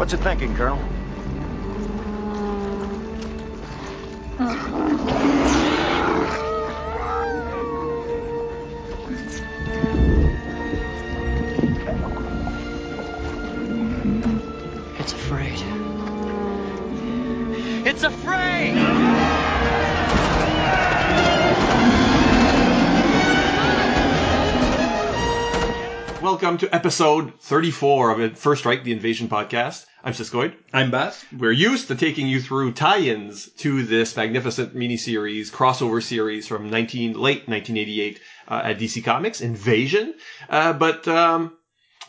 What's it thinking, Colonel? It's afraid. It's afraid! Welcome to episode 34 of First Strike, the Invasion podcast. I'm Siskoid. I'm Beth. We're used to taking you through tie-ins to this magnificent miniseries, crossover series from late 1988 at DC Comics, Invasion.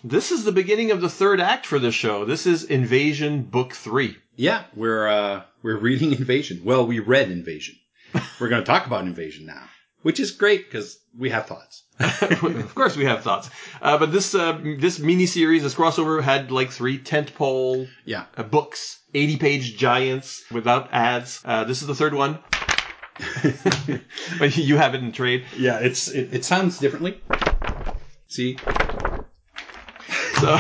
This is the beginning of the third act for the show. This is Invasion Book 3. Yeah, we're reading Invasion. Well, we read Invasion. We're going to talk about Invasion now. Which is great, because we have thoughts. Of course we have thoughts. But this miniseries, this crossover, had like three tentpole books, 80-page giants without ads. This is the third one. But you have it in trade. Yeah, it sounds differently. See? So...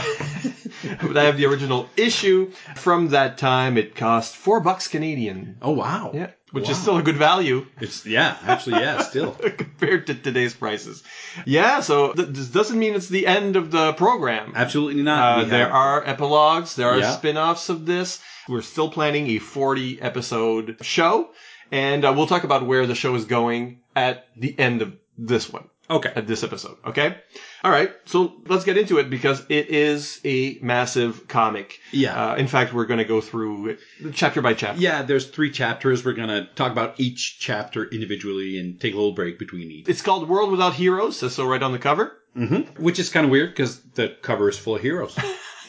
But I have the original issue from that time. It cost $4 Canadian. Oh, wow. Yeah, which is still a good value. Still. Compared to today's prices. Yeah, so this doesn't mean it's the end of the program. Absolutely not. There are epilogues. There are spin-offs of this. We're still planning a 40-episode show. And we'll talk about where the show is going at the end of this one. Okay. At this episode. Okay? All right. So let's get into it because it is a massive comic. Yeah. In fact, we're going to go through chapter by chapter. Yeah. There's three chapters. We're going to talk about each chapter individually and take a little break between each. It's called World Without Heroes. That's so right on the cover. Mm-hmm. Which is kind of weird because the cover is full of heroes.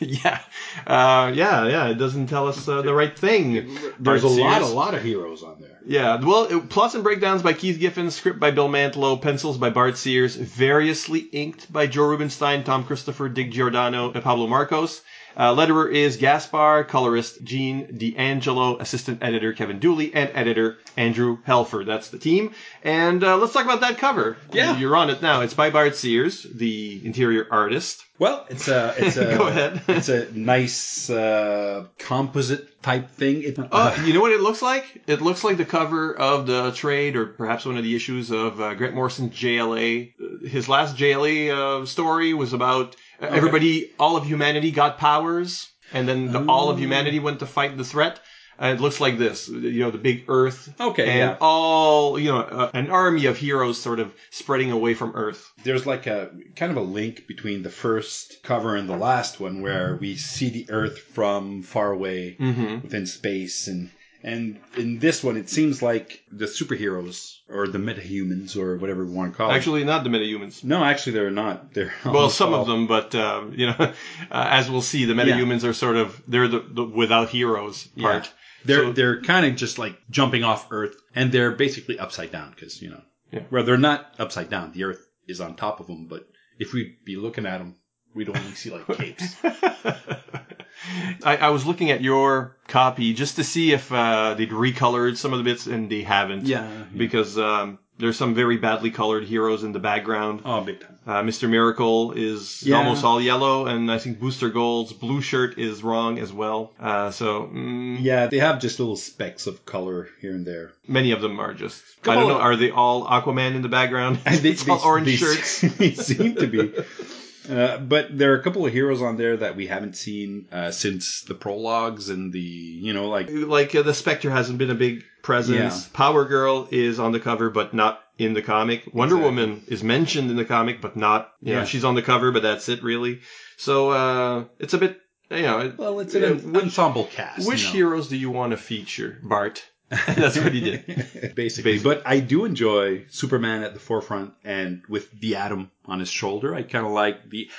It doesn't tell us the right thing. There's a lot of heroes on there. Yeah, well, plus and breakdowns by Keith Giffen, script by Bill Mantlo, pencils by Bart Sears, variously inked by Joe Rubenstein, Tom Christopher, Dick Giordano, Pablo Marcos. Letterer is Gaspar, colorist Gene D'Angelo, assistant editor Kevin Dooley, and editor Andrew Helfer. That's the team. And let's talk about that cover. Yeah. You're on it now. It's by Bart Sears, the interior artist. Well, it's a Go ahead. It's a nice composite type thing. You know what it looks like? It looks like the cover of the trade, or perhaps one of the issues of Grant Morrison's JLA. His last JLA story was about... Okay. Everybody, all of humanity got powers, and then all of humanity went to fight the threat. It looks like this, the big Earth. Okay, and an army of heroes sort of spreading away from Earth. There's like a kind of a link between the first cover and the last one, where we see the Earth from far away within space, and in this one, it seems like the superheroes. Or the metahumans, or whatever we want to call them. Actually, not the metahumans. No, actually, they're not. They're some of them, but as we'll see, the metahumans are sort of they're the without heroes part. Yeah. They're kind of just like jumping off Earth, and they're basically upside down because well, they're not upside down. The Earth is on top of them, but if we'd be looking at them, we'd only see like capes. I was looking at your copy just to see if they'd recolored some of the bits, and they haven't. Yeah. Because there's some very badly colored heroes in the background. Oh, big time. Mr. Miracle is almost all yellow, and I think Booster Gold's blue shirt is wrong as well. Yeah, they have just little specks of color here and there. Many of them are just... I don't know, are they all Aquaman in the background? It's all orange shirts. They seem to be. But there are a couple of heroes on there that we haven't seen since the prologues and the, the Spectre hasn't been a big presence. Yeah. Power Girl is on the cover, but not in the comic. Wonder Woman is mentioned in the comic, but not, she's on the cover, but that's it really. So, it's a bit, it's an ensemble cast. Which heroes do you want to feature, Bart? That's what he did. Basically. But I do enjoy Superman at the forefront and with the Atom on his shoulder. I kind of like the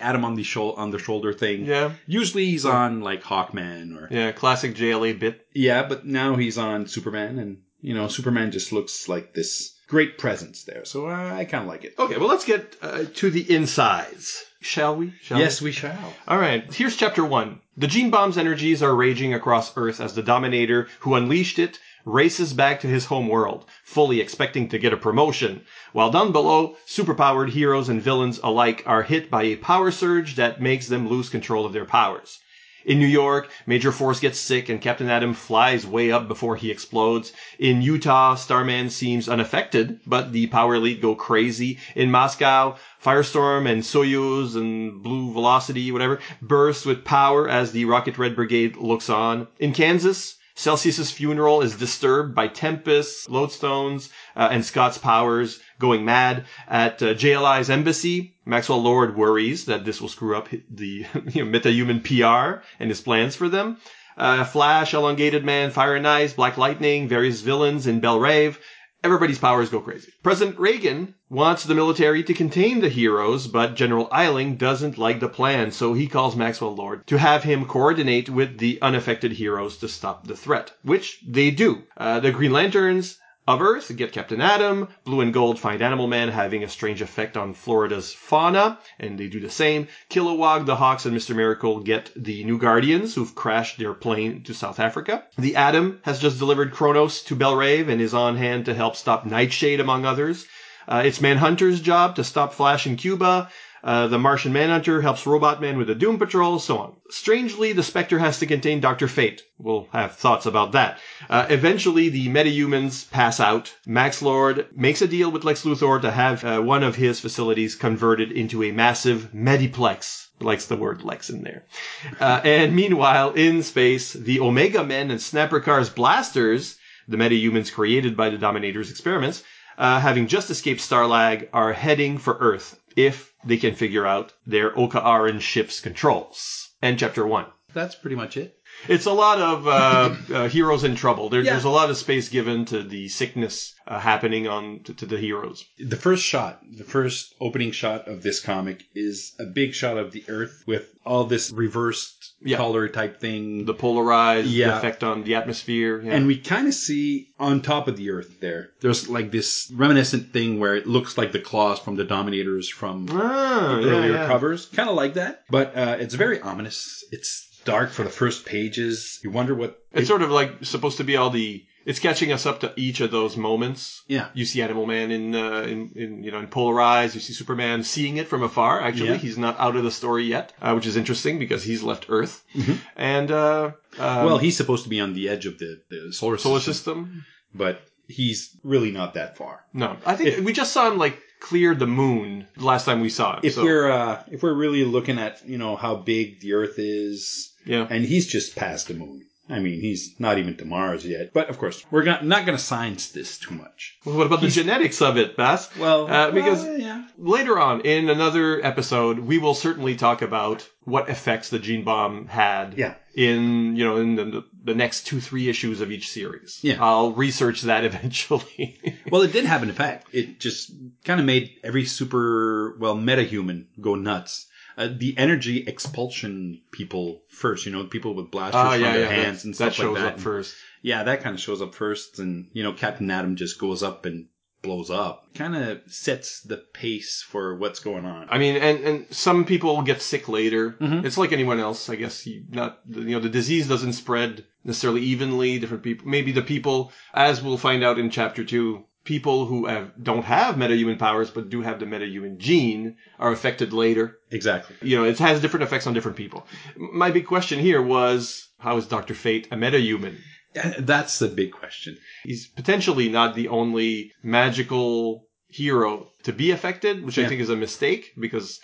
Atom on the shoulder thing. Yeah. Usually he's on like Hawkman or... Yeah, classic JLA bit. Yeah, but now he's on Superman and, Superman just looks like this great presence there. So I kind of like it. Okay, well let's get to the insides. Shall we? Yes, we shall. All right. Here's chapter 1. The gene bomb's energies are raging across Earth as the Dominator, who unleashed it, races back to his home world, fully expecting to get a promotion. While down below, superpowered heroes and villains alike are hit by a power surge that makes them lose control of their powers. In New York, Major Force gets sick and Captain Atom flies way up before he explodes. In Utah, Starman seems unaffected, but the Power Elite go crazy. In Moscow, Firestorm and Soyuz and Blue Velocity, whatever, burst with power as the Rocket Red Brigade looks on. In Kansas, Celsius's funeral is disturbed by tempests, lodestones, and Scott's powers going mad. At JLI's embassy, Maxwell Lord worries that this will screw up the meta-human PR and his plans for them. Flash, Elongated Man, Fire and Ice, Black Lightning, various villains in Belrave. Everybody's powers go crazy. President Reagan wants the military to contain the heroes, but General Eiling doesn't like the plan, so he calls Maxwell Lord to have him coordinate with the unaffected heroes to stop the threat, which they do. The Green Lanterns of Earth get Captain Atom, Blue and Gold find Animal Man having a strange effect on Florida's fauna, and they do the same. Kilowog, the Hawks, and Mr. Miracle get the New Guardians, who've crashed their plane to South Africa. The Atom has just delivered Kronos to Belrave and is on hand to help stop Nightshade, among others. It's Manhunter's job to stop Flash in Cuba. The Martian Manhunter helps Robot Man with the Doom Patrol, so on. Strangely, the Spectre has to contain Dr. Fate. We'll have thoughts about that. Eventually, the metahumans pass out. Max Lord makes a deal with Lex Luthor to have one of his facilities converted into a massive Mediplex. Likes the word Lex in there. And meanwhile, in space, the Omega Men and Snapper Carr's blasters, the metahumans created by the Dominator's experiments, having just escaped Starlag, are heading for Earth if they can figure out their Oka'aran ship's controls. End chapter 1. That's pretty much it. It's a lot of heroes in trouble. There's a lot of space given to the sickness happening to the heroes. The first opening shot of this comic is a big shot of the Earth with all this reversed color type thing. The polarized effect on the atmosphere. Yeah. And we kind of see on top of the Earth there's like this reminiscent thing where it looks like the claws from the Dominators from earlier covers. Kind of like that. But it's very ominous. It's dark for the first pages. You wonder what... It's sort of like supposed to be all the... It's catching us up to each of those moments. Yeah. You see Animal Man in Polarized. You see Superman seeing it from afar, actually. Yeah. He's not out of the story yet, which is interesting because he's left Earth. Mm-hmm. And... well, he's supposed to be on the edge of the solar system. But he's really not that far. No. I think we just saw him, clear the moon last time we saw him. If we're really looking at, how big the Earth is... Yeah. And he's just past the moon. I mean, he's not even to Mars yet. But, of course, we're not going to science this too much. Well, what about the genetics of it, Bas? Well, because later on in another episode, we will certainly talk about what effects the gene bomb had in the next 2-3 issues of each series. Yeah. I'll research that eventually. Well, it did have an effect. It just kind of made every metahuman go nuts. The energy expulsion people first, people with blasters from their hands and stuff like that. That shows up first. Yeah, that kind of shows up first. And, Captain Atom just goes up and blows up. Kind of sets the pace for what's going on. I mean, and some people get sick later. Mm-hmm. It's like anyone else, I guess. The disease doesn't spread necessarily evenly. Different people, maybe the people, as we'll find out in Chapter 2, people who don't have metahuman powers but do have the metahuman gene are affected later. Exactly. It has different effects on different people. My big question here was, how is Dr. Fate a metahuman? That's the big question. He's potentially not the only magical hero to be affected, which I think is a mistake, because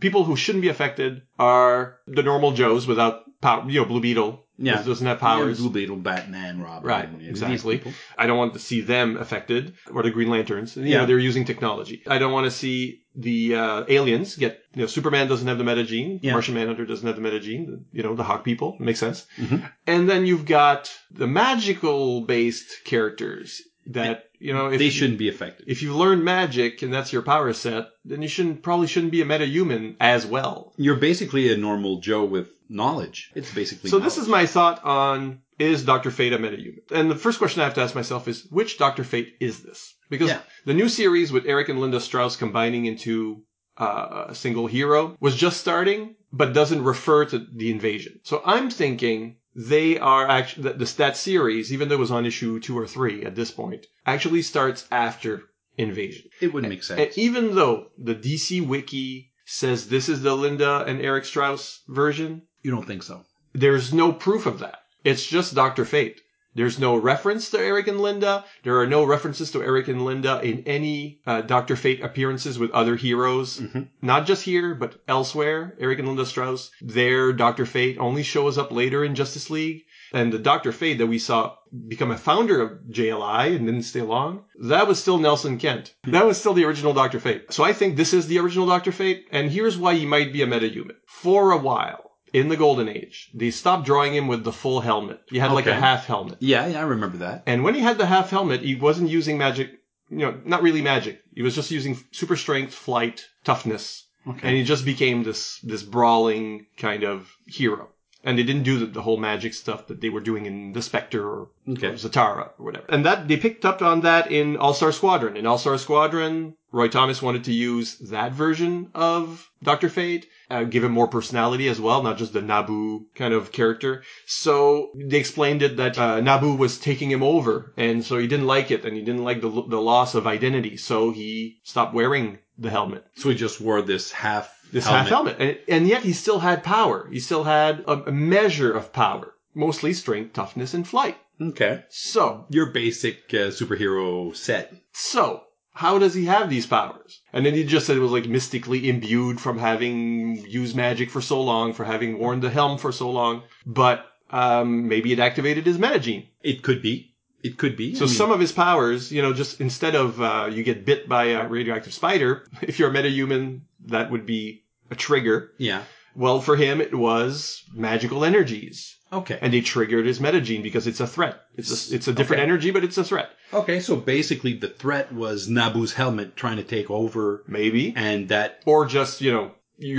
people who shouldn't be affected are the normal Joes without power, Blue Beetle. Yeah. Doesn't have powers. Blue Beetle, Batman, Robin. Right, exactly. I don't want to see them affected, or the Green Lanterns. They're using technology. I don't want to see the aliens get... Superman doesn't have the metagene. Yeah. Martian Manhunter doesn't have the metagene. The Hawk people. Makes sense. Mm-hmm. And then you've got the magical-based characters that... they shouldn't be affected. If you learn magic and that's your power set, then you probably shouldn't be a metahuman as well. You're basically a normal Joe with knowledge. It's basically so knowledge. This is my thought on, is Dr. Fate a metahuman? And the first question I have to ask myself is, which Dr. Fate is this? Because the new series with Eric and Linda Strauss combining into a single hero was just starting, but doesn't refer to the invasion. So I'm thinking... They are actually, that series, even though it was on issue 2 or 3 at this point, actually starts after Invasion. It wouldn't make sense. And even though the DC Wiki says this is the Linda and Eric Strauss version. You don't think so? There's no proof of that. It's just Dr. Fate. There's no reference to Eric and Linda. There are no references to Eric and Linda in any Dr. Fate appearances with other heroes. Mm-hmm. Not just here, but elsewhere. Eric and Linda Strauss, their Dr. Fate only shows up later in Justice League. And the Dr. Fate that we saw become a founder of JLI and didn't stay long, that was still Nelson Kent. That was still the original Dr. Fate. So I think this is the original Dr. Fate. And here's why he might be a metahuman. For a while, in the Golden Age, they stopped drawing him with the full helmet. He had like a half helmet. Yeah, I remember that. And when he had the half helmet, he wasn't using magic, not really magic. He was just using super strength, flight, toughness. Okay. And he just became this brawling kind of hero. And they didn't do the whole magic stuff that they were doing in the Spectre or Zatara or whatever. And that they picked up on that in All-Star Squadron. In All-Star Squadron, Roy Thomas wanted to use that version of Dr. Fate, give him more personality as well, not just the Naboo kind of character. So they explained it that Naboo was taking him over, and so he didn't like it, and he didn't like the loss of identity, so he stopped wearing the helmet. So he just wore this half helmet. And yet he still had power. He still had a measure of power, mostly strength, toughness, and flight. Okay. So your basic superhero set. So how does he have these powers? And then he just said it was like mystically imbued from having used magic for so long, for having worn the helm for so long. But maybe it activated his meta gene. It could be. It could be. So some of his powers, just instead of you get bit by a radioactive spider, if you're a metahuman, that would be a trigger. Yeah. Well, for him, it was magical energies. Okay. And they triggered his metagene because it's a threat. It's a different energy, but it's a threat. Okay, so basically the threat was Naboo's helmet trying to take over. Maybe. And that... Or just, your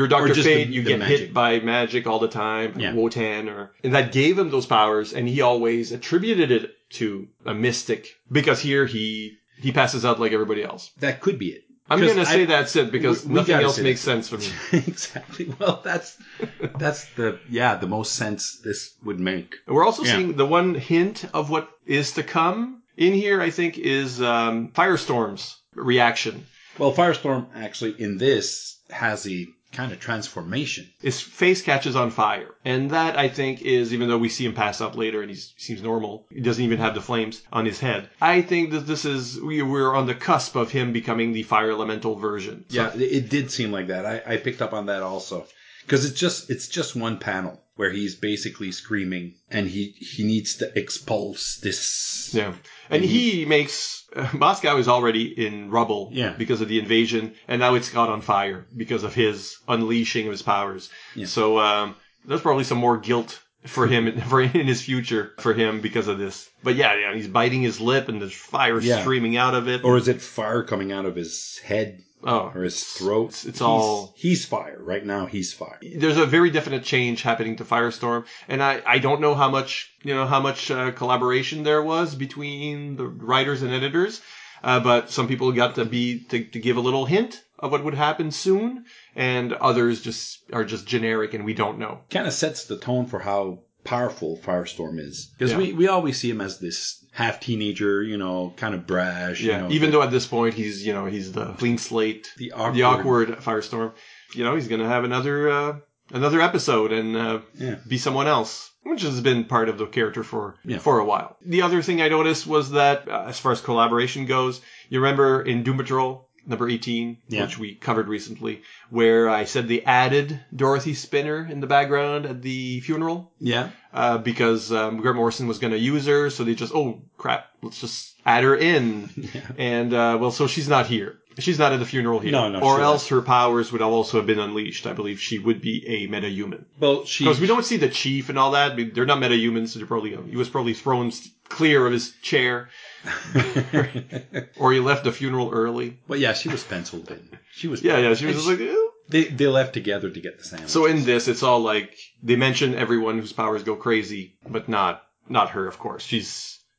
Dr. Fate, you get magic. Hit by magic all the time, Wotan, and that gave him those powers, and he always attributed it to a mystic, because here he passes out like everybody else. That could be it. I'm going to say that's it, because nothing else makes sense for me. Exactly. Well, that's the most sense this would make. We're also seeing the one hint of what is to come in here, I think, is Firestorm's reaction. Well, Firestorm actually in this has a kind of transformation. His face catches on fire. And that, I think, is, even though we see him pass out later and he seems normal, he doesn't even have the flames on his head. I think that this is, we're on the cusp of him becoming the fire elemental version. So. Yeah, it did seem like that. I picked up on that also. Because it's just one panel where he's basically screaming and he needs to expulse this. Yeah. And he makes... Moscow is already in rubble because of the invasion, and now it's caught on fire because of his unleashing of his powers. Yeah. So there's probably some more guilt for him in his future for him because of this. But he's biting his lip and there's fire streaming out of it. Or is it fire coming out of his head? Oh, or his throat. It's all... He's fire. Right now, he's fire. There's a very definite change happening to Firestorm. And I don't know how much collaboration there was between the writers and editors. But some people got to give a little hint of what would happen soon. And others are just generic and we don't know. Kind of sets the tone for how powerful Firestorm is. Because we always see him as this half teenager, kind of brash. Yeah. Even though at this point he's, he's the clean slate, the awkward Firestorm. He's going to have another episode and be someone else, which has been part of the character for a while. The other thing I noticed was that as far as collaboration goes, you remember in Doom Patrol number 18, which we covered recently, where I said they added Dorothy Spinner in the background at the funeral. Yeah. Because Grant Morrison was going to use her, so they just, oh, crap, let's just add her in. Yeah. And, so she's not here. She's not at the funeral here. No, or else her powers would also have been unleashed. I believe she would be a metahuman. Well, because we don't see the chief and all that. They're not metahumans, so they're probably, he was probably thrown clear of his chair. Or he left the funeral early. Well, she was penciled in. She was just like, ew. They left together to get the sandwich. So in this, it's all like they mention everyone whose powers go crazy, but not her, of course.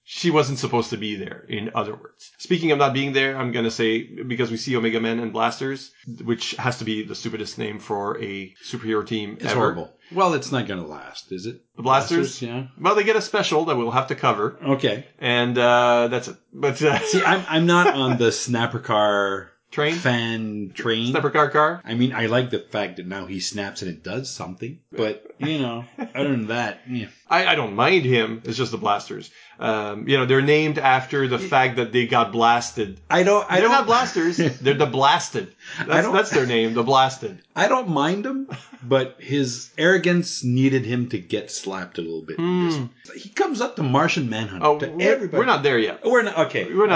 She wasn't supposed to be there, in other words. Speaking of not being there, I'm going to say, because we see Omega Men and Blasters, which has to be the stupidest name for a superhero team ever. It's horrible. Well, it's not going to last, is it? The Blasters? Yeah. Well, they get a special that we'll have to cover. Okay. And that's it. But see, I'm not on the Snapper Carr... Fan train. Snapper Carr. I mean, I like the fact that now he snaps and it does something, but You know, other than that, yeah. I don't mind him. It's just the blasters. You know, they're named after the fact that they got blasted. They're not blasters. They're the blasted. That's their name, the blasted. I don't mind him, but his arrogance needed him to get slapped a little bit. He comes up to Martian Manhunter. Oh, to everybody. We're not there yet. We're not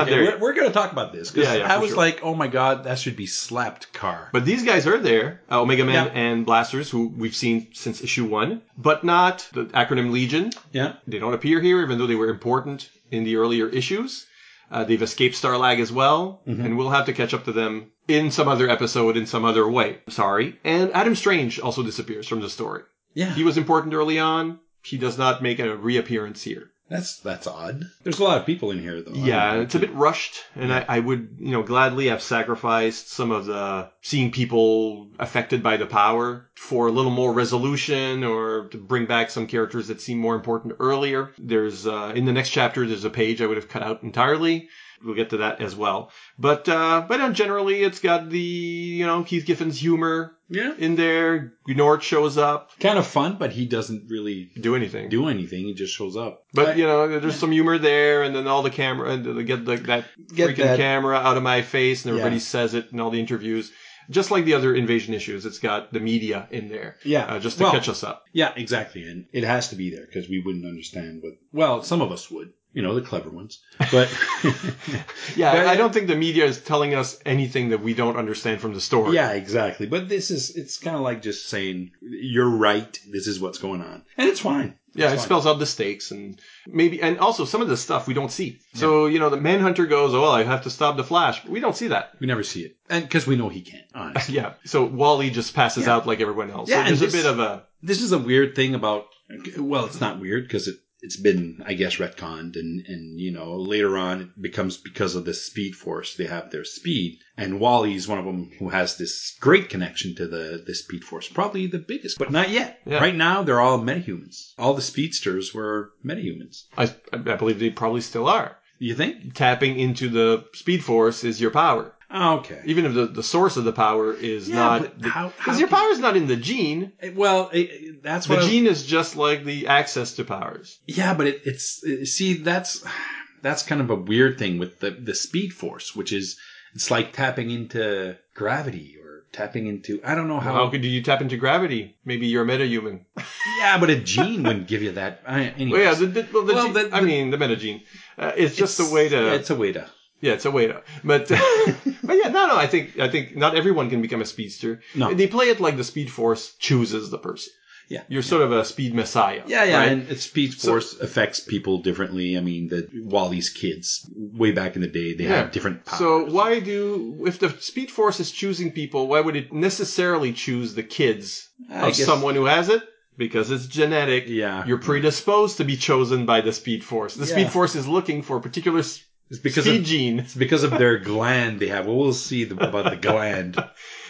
there yet. We're going to talk about this because I was like, oh my God, that should be slapped Carr. But these guys are there, Omega Men and blasters, who we've seen since issue 1, but not the acronym Legion. Yeah, they don't appear here, even though they were important in the earlier issues. They've escaped Starlag as well, and we'll have to catch up to them in some other episode in some other way. Sorry. And Adam Strange also disappears from the story. Yeah, he was important early on. He does not make a reappearance here. That's odd. There's a lot of people in here, though. Yeah, it's a bit rushed, and I would, you know, gladly have sacrificed some of the seeing people affected by the power for a little more resolution, or to bring back some characters that seem more important earlier. There's, in the next chapter, there's a page I would have cut out entirely. We'll get to that as well. But generally, it's got the, you know, Keith Giffen's humor in there. Gnort shows up. Kind of fun, but he doesn't really do anything. He just shows up. But, you know, there's some humor there. And then all the camera, and get that camera out of my face. And everybody says it in all the interviews. Just like the other Invasion issues, it's got the media in there. Yeah. Just to catch us up. Yeah, exactly. And it has to be there because we wouldn't understand what... Well, some of us would. You know, the clever ones. But I don't think the media is telling us anything that we don't understand from the story. Yeah, exactly. But it's kind of like just saying, you're right, this is what's going on. And it's fine. Yeah, it spells out the stakes and also some of the stuff we don't see. So, you know, the Manhunter goes, oh, well, I have to stop the Flash. But we don't see that. We never see it. And because we know he can't, honestly. Yeah. So Wally just passes out like everyone else. Yeah, so there's a bit of a... This is a weird thing about... Well, it's not weird because it's been, I guess, retconned and, you know, later on it becomes because of the Speed Force. They have their speed. And Wally's one of them who has this great connection to the Speed Force. Probably the biggest, but not yet. Yeah. Right now, they're all metahumans. All the speedsters were metahumans. I believe they probably still are. You think? Tapping into the Speed Force is your power. Oh, okay. Even if the source of the power is not... Because your power is not in the gene. Well, that's what... The gene is just like the access to powers. Yeah, but it's... See, that's kind of a weird thing with the Speed Force, which is... It's like tapping into gravity or tapping into... I don't know how... How could you tap into gravity? Maybe you're a metahuman. Yeah, but a gene wouldn't give you that. The metagene. It's just a way to... It's a way to. But I think not everyone can become a speedster. No. They play it like the Speed Force chooses the person. Yeah. You're sort of a speed messiah. Yeah. Right? And Speed Force affects people differently. I mean, Wally's kids, way back in the day, they had different powers. So if the Speed Force is choosing people, why would it necessarily choose the kids of someone who has it? Because it's genetic. Yeah. You're predisposed to be chosen by the Speed Force. The Speed Force is looking for a particular... It's because of their gland they have. Well, we'll see about the gland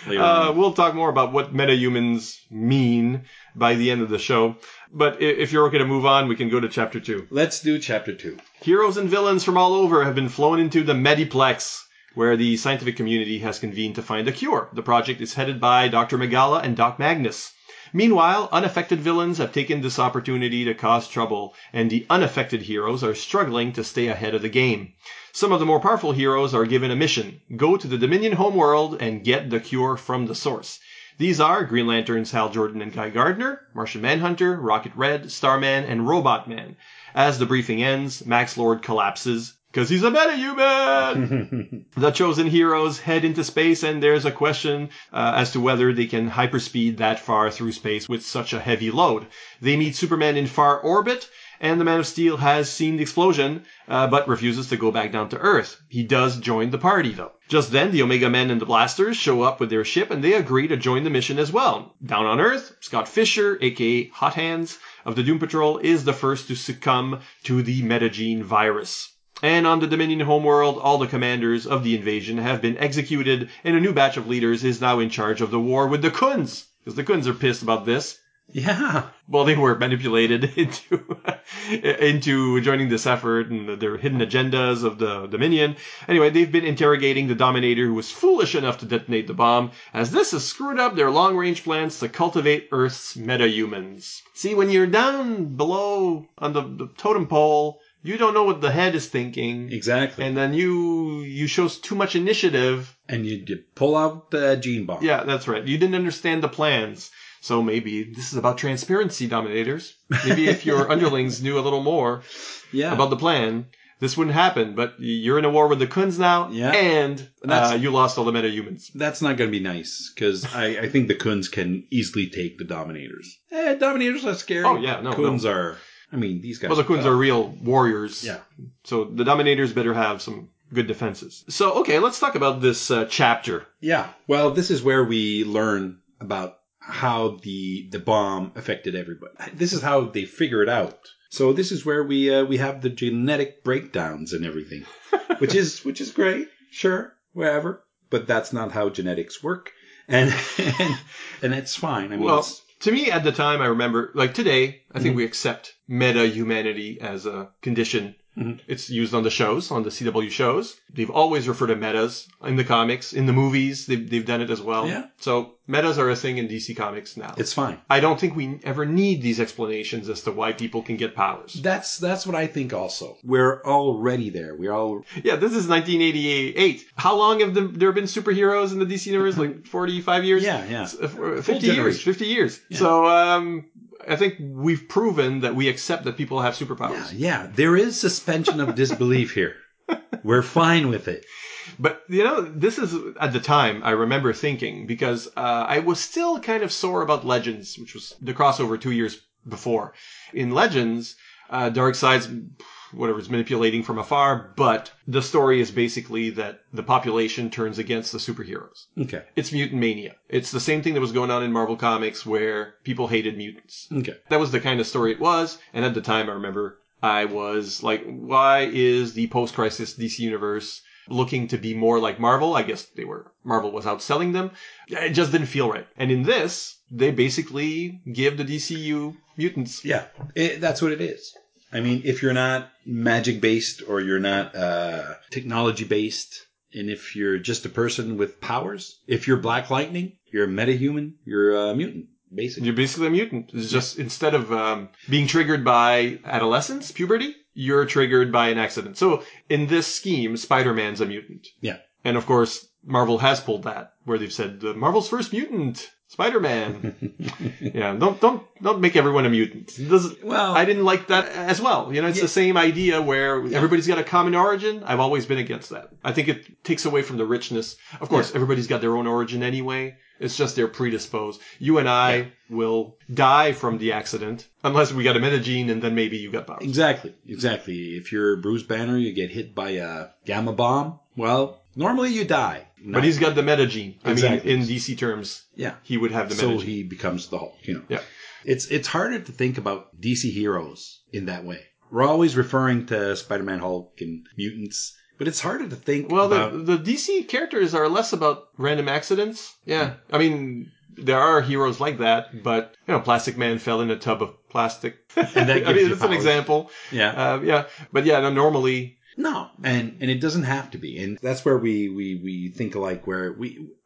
later on. We'll talk more about what metahumans mean by the end of the show. But if you're okay to move on, we can go to Chapter 2. Let's do Chapter 2. Heroes and villains from all over have been flown into the Mediplex, where the scientific community has convened to find a cure. The project is headed by Dr. Megala and Doc Magnus. Meanwhile, unaffected villains have taken this opportunity to cause trouble, and the unaffected heroes are struggling to stay ahead of the game. Some of the more powerful heroes are given a mission: go to the Dominion homeworld and get the cure from the source. These are Green Lanterns Hal Jordan and Guy Gardner, Martian Manhunter, Rocket Red, Starman, and Robot Man. As the briefing ends, Max Lord collapses, because he's a metahuman! The chosen heroes head into space, and there's a question as to whether they can hyperspeed that far through space with such a heavy load. They meet Superman in far orbit, and the Man of Steel has seen the explosion, but refuses to go back down to Earth. He does join the party, though. Just then, the Omega Men and the Blasters show up with their ship, and they agree to join the mission as well. Down on Earth, Scott Fisher, a.k.a. Hot Hands, of the Doom Patrol, is the first to succumb to the Metagene virus. And on the Dominion homeworld, all the commanders of the invasion have been executed, and a new batch of leaders is now in charge of the war with the Kunz, because the Kunz are pissed about this. Yeah. Well, they were manipulated into joining this effort and their hidden agendas of the Dominion. Anyway, they've been interrogating the Dominator, who was foolish enough to detonate the bomb, as this has screwed up their long-range plans to cultivate Earth's metahumans. See, when you're down below on the totem pole, you don't know what the head is thinking. Exactly. And then you show too much initiative. And you pull out the gene bomb. Yeah, that's right. You didn't understand the plans. So maybe this is about transparency, Dominators. Maybe if your underlings knew a little more about the plan, this wouldn't happen. But you're in a war with the Kunz now, and you lost all the metahumans. That's not going to be nice, because I think the Kunz can easily take the Dominators. Dominators are scary. Oh, yeah. No, Kunz are... I mean, these guys... Well, the Kunz are real warriors. Yeah. So the Dominators better have some... good defenses. So, okay, let's talk about this chapter. Yeah. Well, this is where we learn about how the bomb affected everybody. This is how they figure it out. So this is where we have the genetic breakdowns and everything, which is great, sure, wherever. But that's not how genetics work, and it's fine. I mean, well, to me at the time, I remember, like today, I think we accept meta-humanity as a condition. Mm-hmm. It's used on the shows, on the CW shows. They've always referred to metas in the comics, in the movies. They've done it as well. Yeah. So metas are a thing in DC Comics now. It's fine. I don't think we ever need these explanations as to why people can get powers. That's what I think also. We're already there. Yeah, this is 1988. How long have there been superheroes in the DC universe? Like 45 years? Yeah. 50 years. Yeah. So, I think we've proven that we accept that people have superpowers. Yeah. There is suspension of disbelief here. We're fine with it. But, you know, this is, at the time, I remember thinking, because I was still kind of sore about Legends, which was the crossover 2 years before. In Legends, Darkseid's, whatever, is manipulating from afar, but the story is basically that the population turns against the superheroes. Okay. It's mutant mania. It's the same thing that was going on in Marvel Comics where people hated mutants. Okay. That was the kind of story it was, and at the time, I remember, I was like, why is the post-crisis DC universe looking to be more like Marvel? I guess Marvel was outselling them. It just didn't feel right. And in this, they basically give the DCU mutants. Yeah, that's what it is. I mean, if you're not magic-based or you're not technology-based, and if you're just a person with powers, if you're Black Lightning, you're a metahuman, you're a mutant. Basically. You're basically a mutant. It's just instead of being triggered by adolescence, puberty, you're triggered by an accident. So in this scheme, Spider-Man's a mutant. Yeah. And of course, Marvel has pulled that, where they've said, Marvel's first mutant, Spider-Man. Yeah, don't make everyone a mutant. Well, I didn't like that as well. You know, it's the same idea where everybody's got a common origin. I've always been against that. I think it takes away from the richness. Of course, everybody's got their own origin anyway. It's just they're predisposed. You and I will die from the accident unless we got a metagene and then maybe you got powers. Exactly. If you're Bruce Banner, you get hit by a gamma bomb. Well, normally you die. But he's got the metagene. Exactly. I mean, in DC terms, he would have the metagene. So he becomes the Hulk, you know. Yeah. It's harder to think about DC heroes in that way. We're always referring to Spider-Man, Hulk, and mutants. But it's harder to think about... Well, the DC characters are less about random accidents. Yeah. I mean, there are heroes like that, but, you know, Plastic Man fell in a tub of plastic. And that gives that's an example. Yeah. But, normally... No. And it doesn't have to be. And that's where we think alike, where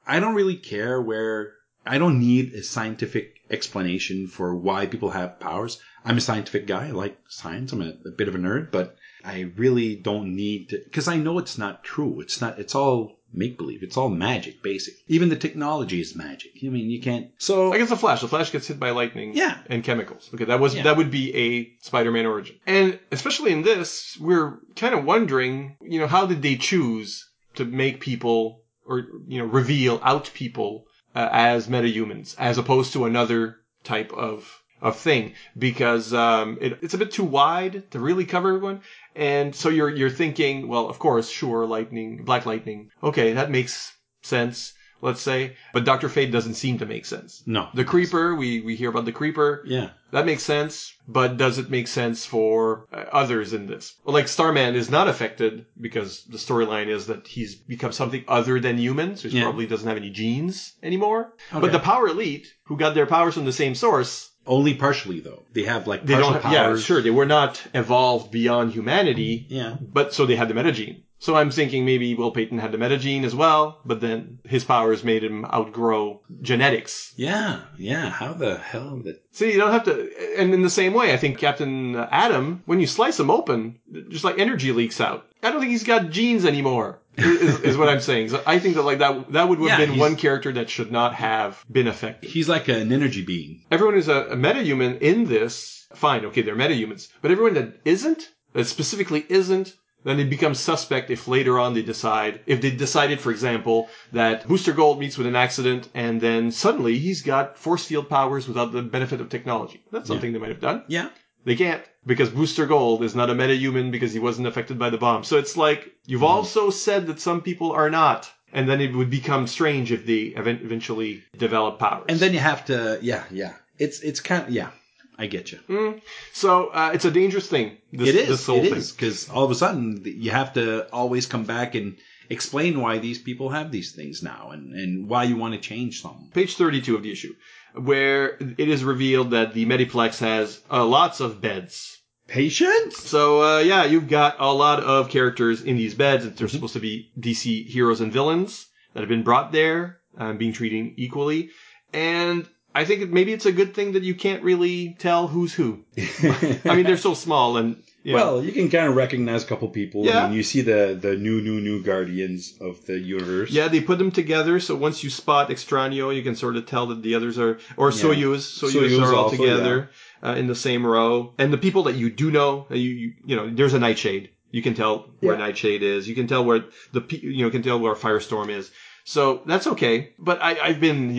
I don't really care where... I don't need a scientific explanation for why people have powers. I'm a scientific guy. I like science. I'm a bit of a nerd, but... I really don't need to, because I know it's not true. It's all make-believe. It's all magic, basically. Even the technology is magic. I mean, you can't, so. Like it's the Flash. The Flash gets hit by lightning and chemicals. Okay, that would be a Spider-Man origin. And especially in this, we're kind of wondering, you know, how did they choose to make people or, you know, reveal out people as metahumans as opposed to another type of thing, because it's a bit too wide to really cover everyone. And so you're thinking, well, of course, sure, lightning, Black Lightning. Okay, that makes sense, let's say. But Dr. Fate doesn't seem to make sense. No. The Creeper, we hear about the Creeper. Yeah. That makes sense, but does it make sense for others in this? Well, like Starman is not affected because the storyline is that he's become something other than human, so he probably doesn't have any genes anymore. Okay. But the Power Elite, who got their powers from the same source, Only partially, though. They have, like, partial powers. Yeah, sure. They were not evolved beyond humanity. Yeah. But so they had the metagene. So I'm thinking maybe Will Payton had the metagene as well, but then his powers made him outgrow genetics. Yeah, yeah. How the hell did... See, you don't have to... And in the same way, I think Captain Atom, when you slice him open, just, like, energy leaks out. I don't think he's got genes anymore. is what I'm saying. So I think that like that would have been one character that should not have been affected. He's like an energy being. Everyone who's a metahuman in this, fine, okay, they're metahumans. But everyone that isn't, that specifically isn't, then it becomes suspect if later on they decide, if they decided, for example, that Booster Gold meets with an accident and then suddenly he's got force field powers without the benefit of technology. That's something they might have done. Yeah. They can't, because Booster Gold is not a metahuman because he wasn't affected by the bomb. So it's like, you've also said that some people are not, and then it would become strange if they eventually develop powers. And then you have to, It's kind of, I get you. So it's a dangerous thing. This whole thing is, because all of a sudden you have to always come back and explain why these people have these things now and why you want to change something. Page 32 of the issue, where it is revealed that the Mediplex has lots of beds. Patients? So, you've got a lot of characters in these beds. They're supposed to be DC heroes and villains that have been brought there, being treated equally. And I think maybe it's a good thing that you can't really tell who's who. I mean, they're so small and... Yeah. Well, you can kind of recognize a couple people. Yeah. I mean, you see the new Guardians of the universe. Yeah, they put them together, so once you spot Extraño, you can sort of tell that the others are... Or Soyuz are all together in the same row. And the people that you do know, you know, there's a Nightshade. You can tell where Nightshade is. You can tell where Firestorm is. So that's okay. But I've been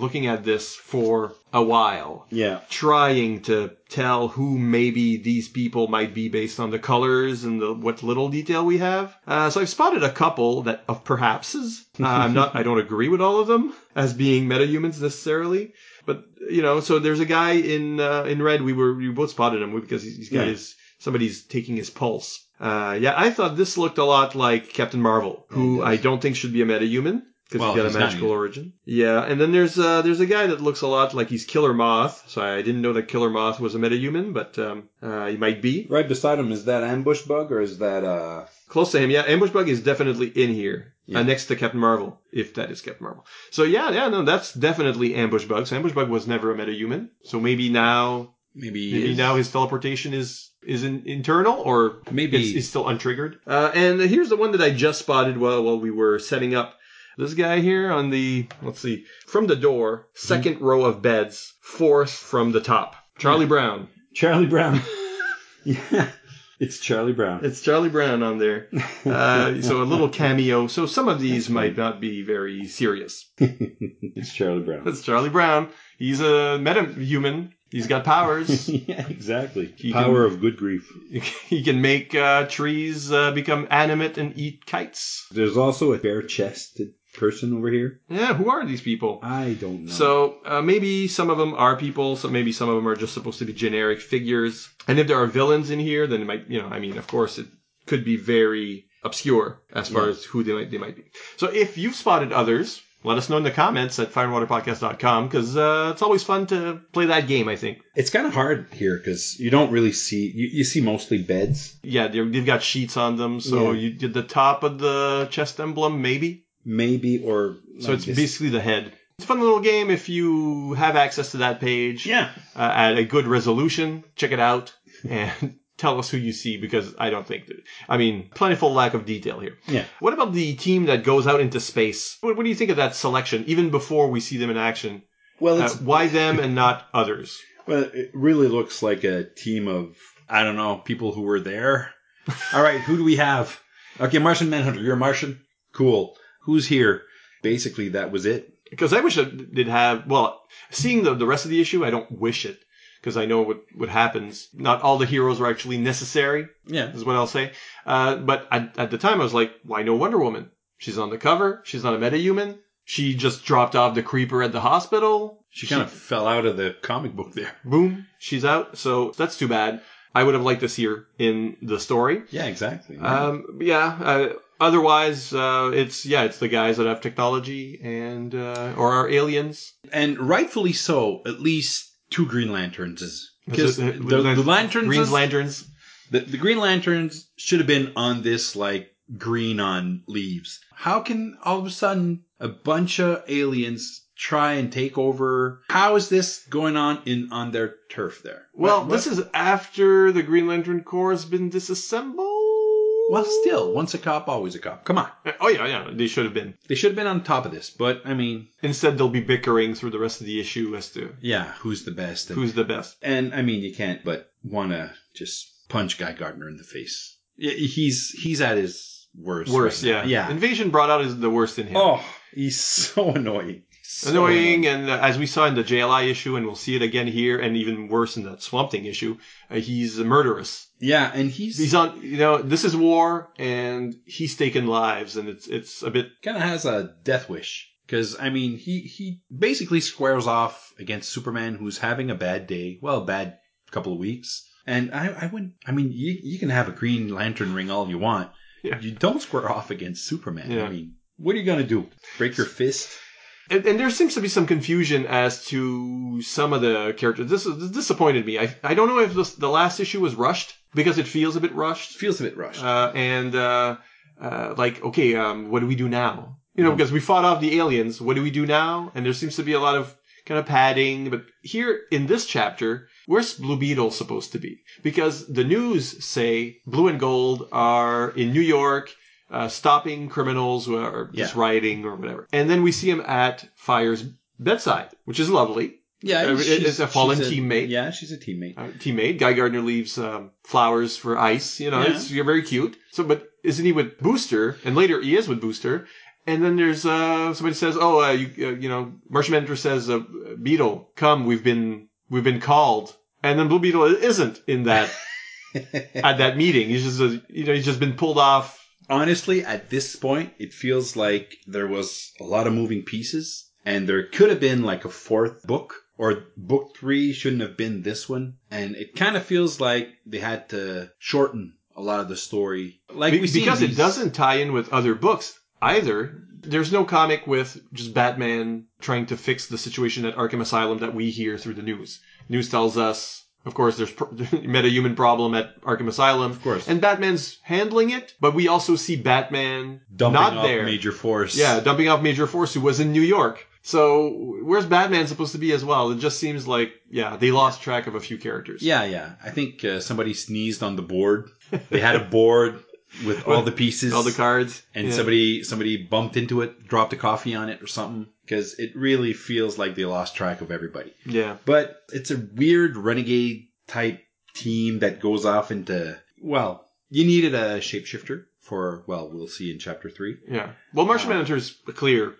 looking at this for a while. Yeah. Trying to tell who maybe these people might be based on the colors and what little detail we have. So I've spotted a couple that of perhapses. I don't agree with all of them as being metahumans necessarily. But, you know, so there's a guy in red. We both spotted him because he's got somebody's taking his pulse. I thought this looked a lot like Captain Marvel, who I don't think should be a metahuman because he's got a magical origin. Yeah, and then there's a guy that looks a lot like he's Killer Moth. So I didn't know that Killer Moth was a metahuman, but he might be. Right beside him is that Ambush Bug, or is that close to him? Yeah, Ambush Bug is definitely in here, next to Captain Marvel, if that is Captain Marvel. So that's definitely Ambush Bug. So Ambush Bug was never a metahuman. So maybe now, now his teleportation is internal, or maybe it's still untriggered. And here's the one that I just spotted while we were setting up. This guy here on the, let's see, from the door, second row of beds, fourth from the top. Charlie Brown. Yeah. It's Charlie Brown on there. So a little cameo. So some of these might not be very serious. It's Charlie Brown. That's Charlie Brown. He's a metahuman. He's got powers. Yeah, exactly. Power of good grief. He can make trees become animate and eat kites. There's also a bare-chested person over here. Yeah, who are these people? I don't know. So maybe some of them are people. So maybe some of them are just supposed to be generic figures. And if there are villains in here, then it might, of course, it could be very obscure as far as who they might be. So if you've spotted others, let us know in the comments at fireandwaterpodcast.com, because it's always fun to play that game, I think. It's kind of hard here because you don't really see... You see mostly beds. Yeah, they've got sheets on them, so you did the top of the chest emblem, maybe? Maybe, or... Like so it's basically the head. It's a fun little game if you have access to that page. Yeah. At a good resolution. Check it out. And... tell us who you see, because I don't think... plentiful lack of detail here. Yeah. What about the team that goes out into space? What do you think of that selection, even before we see them in action? Well, why them and not others? Well, it really looks like a team of, I don't know, people who were there. All right, who do we have? Okay, Martian Manhunter. You're a Martian? Cool. Who's here? Basically, that was it. Because I wish it did have... Well, seeing the rest of the issue, I don't wish it. Because I know what happens. Not all the heroes are actually necessary. Yeah. Is what I'll say. But at the time, I was like, why no Wonder Woman? She's on the cover. She's not a metahuman. She just dropped off the creeper at the hospital. She kind of fell out of the comic book there. Boom. She's out. So that's too bad. I would have liked to see her in the story. Yeah, exactly. Yeah. Otherwise, it's the guys that have technology and or are aliens. And rightfully so, at least... two Green Lanterns is because the Green Lanterns should have been on this, like, green on leaves. How can all of a sudden a bunch of aliens try and take over? How is this going on on their turf there? Well, this is after the Green Lantern Corps has been disassembled. Well, still, once a cop, always a cop. Come on. Oh, yeah, yeah. They should have been. They should have been on top of this, but, I mean... Instead, they'll be bickering through the rest of the issue as to... Yeah, who's the best. And, who's the best. And, I mean, you can't but want to just punch Guy Gardner in the face. He's at his worst. Worst, right now. Yeah. Invasion brought out is the worst in him. Oh, he's so annoying. And as we saw in the JLI issue, and we'll see it again here, and even worse in that Swamp Thing issue, he's murderous. Yeah, and he's on. You know, this is war, and he's taking lives, and it's a bit kind of has a death wish because I mean he basically squares off against Superman, who's having a bad day, well, bad couple of weeks, and I wouldn't. I mean, you can have a Green Lantern ring all you want, yeah. You don't square off against Superman. Yeah. I mean, what are you gonna do? Break your fist? And there seems to be some confusion as to some of the characters. This disappointed me. I don't know if the last issue was rushed, because it feels a bit rushed. What do we do now? You know, because we fought off the aliens. What do we do now? And there seems to be a lot of kind of padding. But here in this chapter, where's Blue Beetle supposed to be? Because the news say Blue and Gold are in New York, stopping criminals who are just rioting or whatever. And then we see him at Fire's bedside, which is lovely. Yeah, it's a fallen teammate. Yeah, she's a teammate. Guy Gardner leaves flowers for Ice. You know, you're very cute. So, but isn't he with Booster? And later he is with Booster. And then there's somebody says, Martian Manhunter says, Beetle, come, we've been called. And then Blue Beetle isn't in that at that meeting. He's just he's just been pulled off. Honestly, at this point, it feels like there was a lot of moving pieces, and there could have been like a fourth book, or book 3 shouldn't have been this one. And it kind of feels like they had to shorten a lot of the story. Because it doesn't tie in with other books either. There's no comic with just Batman trying to fix the situation at Arkham Asylum that we hear through the news. News tells us, of course, there's meta-human problem at Arkham Asylum. Of course. And Batman's handling it, but we also see Batman Major Force. Yeah, dumping off Major Force, who was in New York. So where's Batman supposed to be as well? It just seems like, they lost track of a few characters. Yeah, yeah. I think somebody sneezed on the board. They had a board with all the pieces. All the cards. And somebody bumped into it, dropped a coffee on it or something. Because it really feels like they lost track of everybody. Yeah. But it's a weird renegade type team that goes off into... Well, you needed a shapeshifter for... Well, we'll see in Chapter 3. Yeah. Well, Martian Manhunter is a clear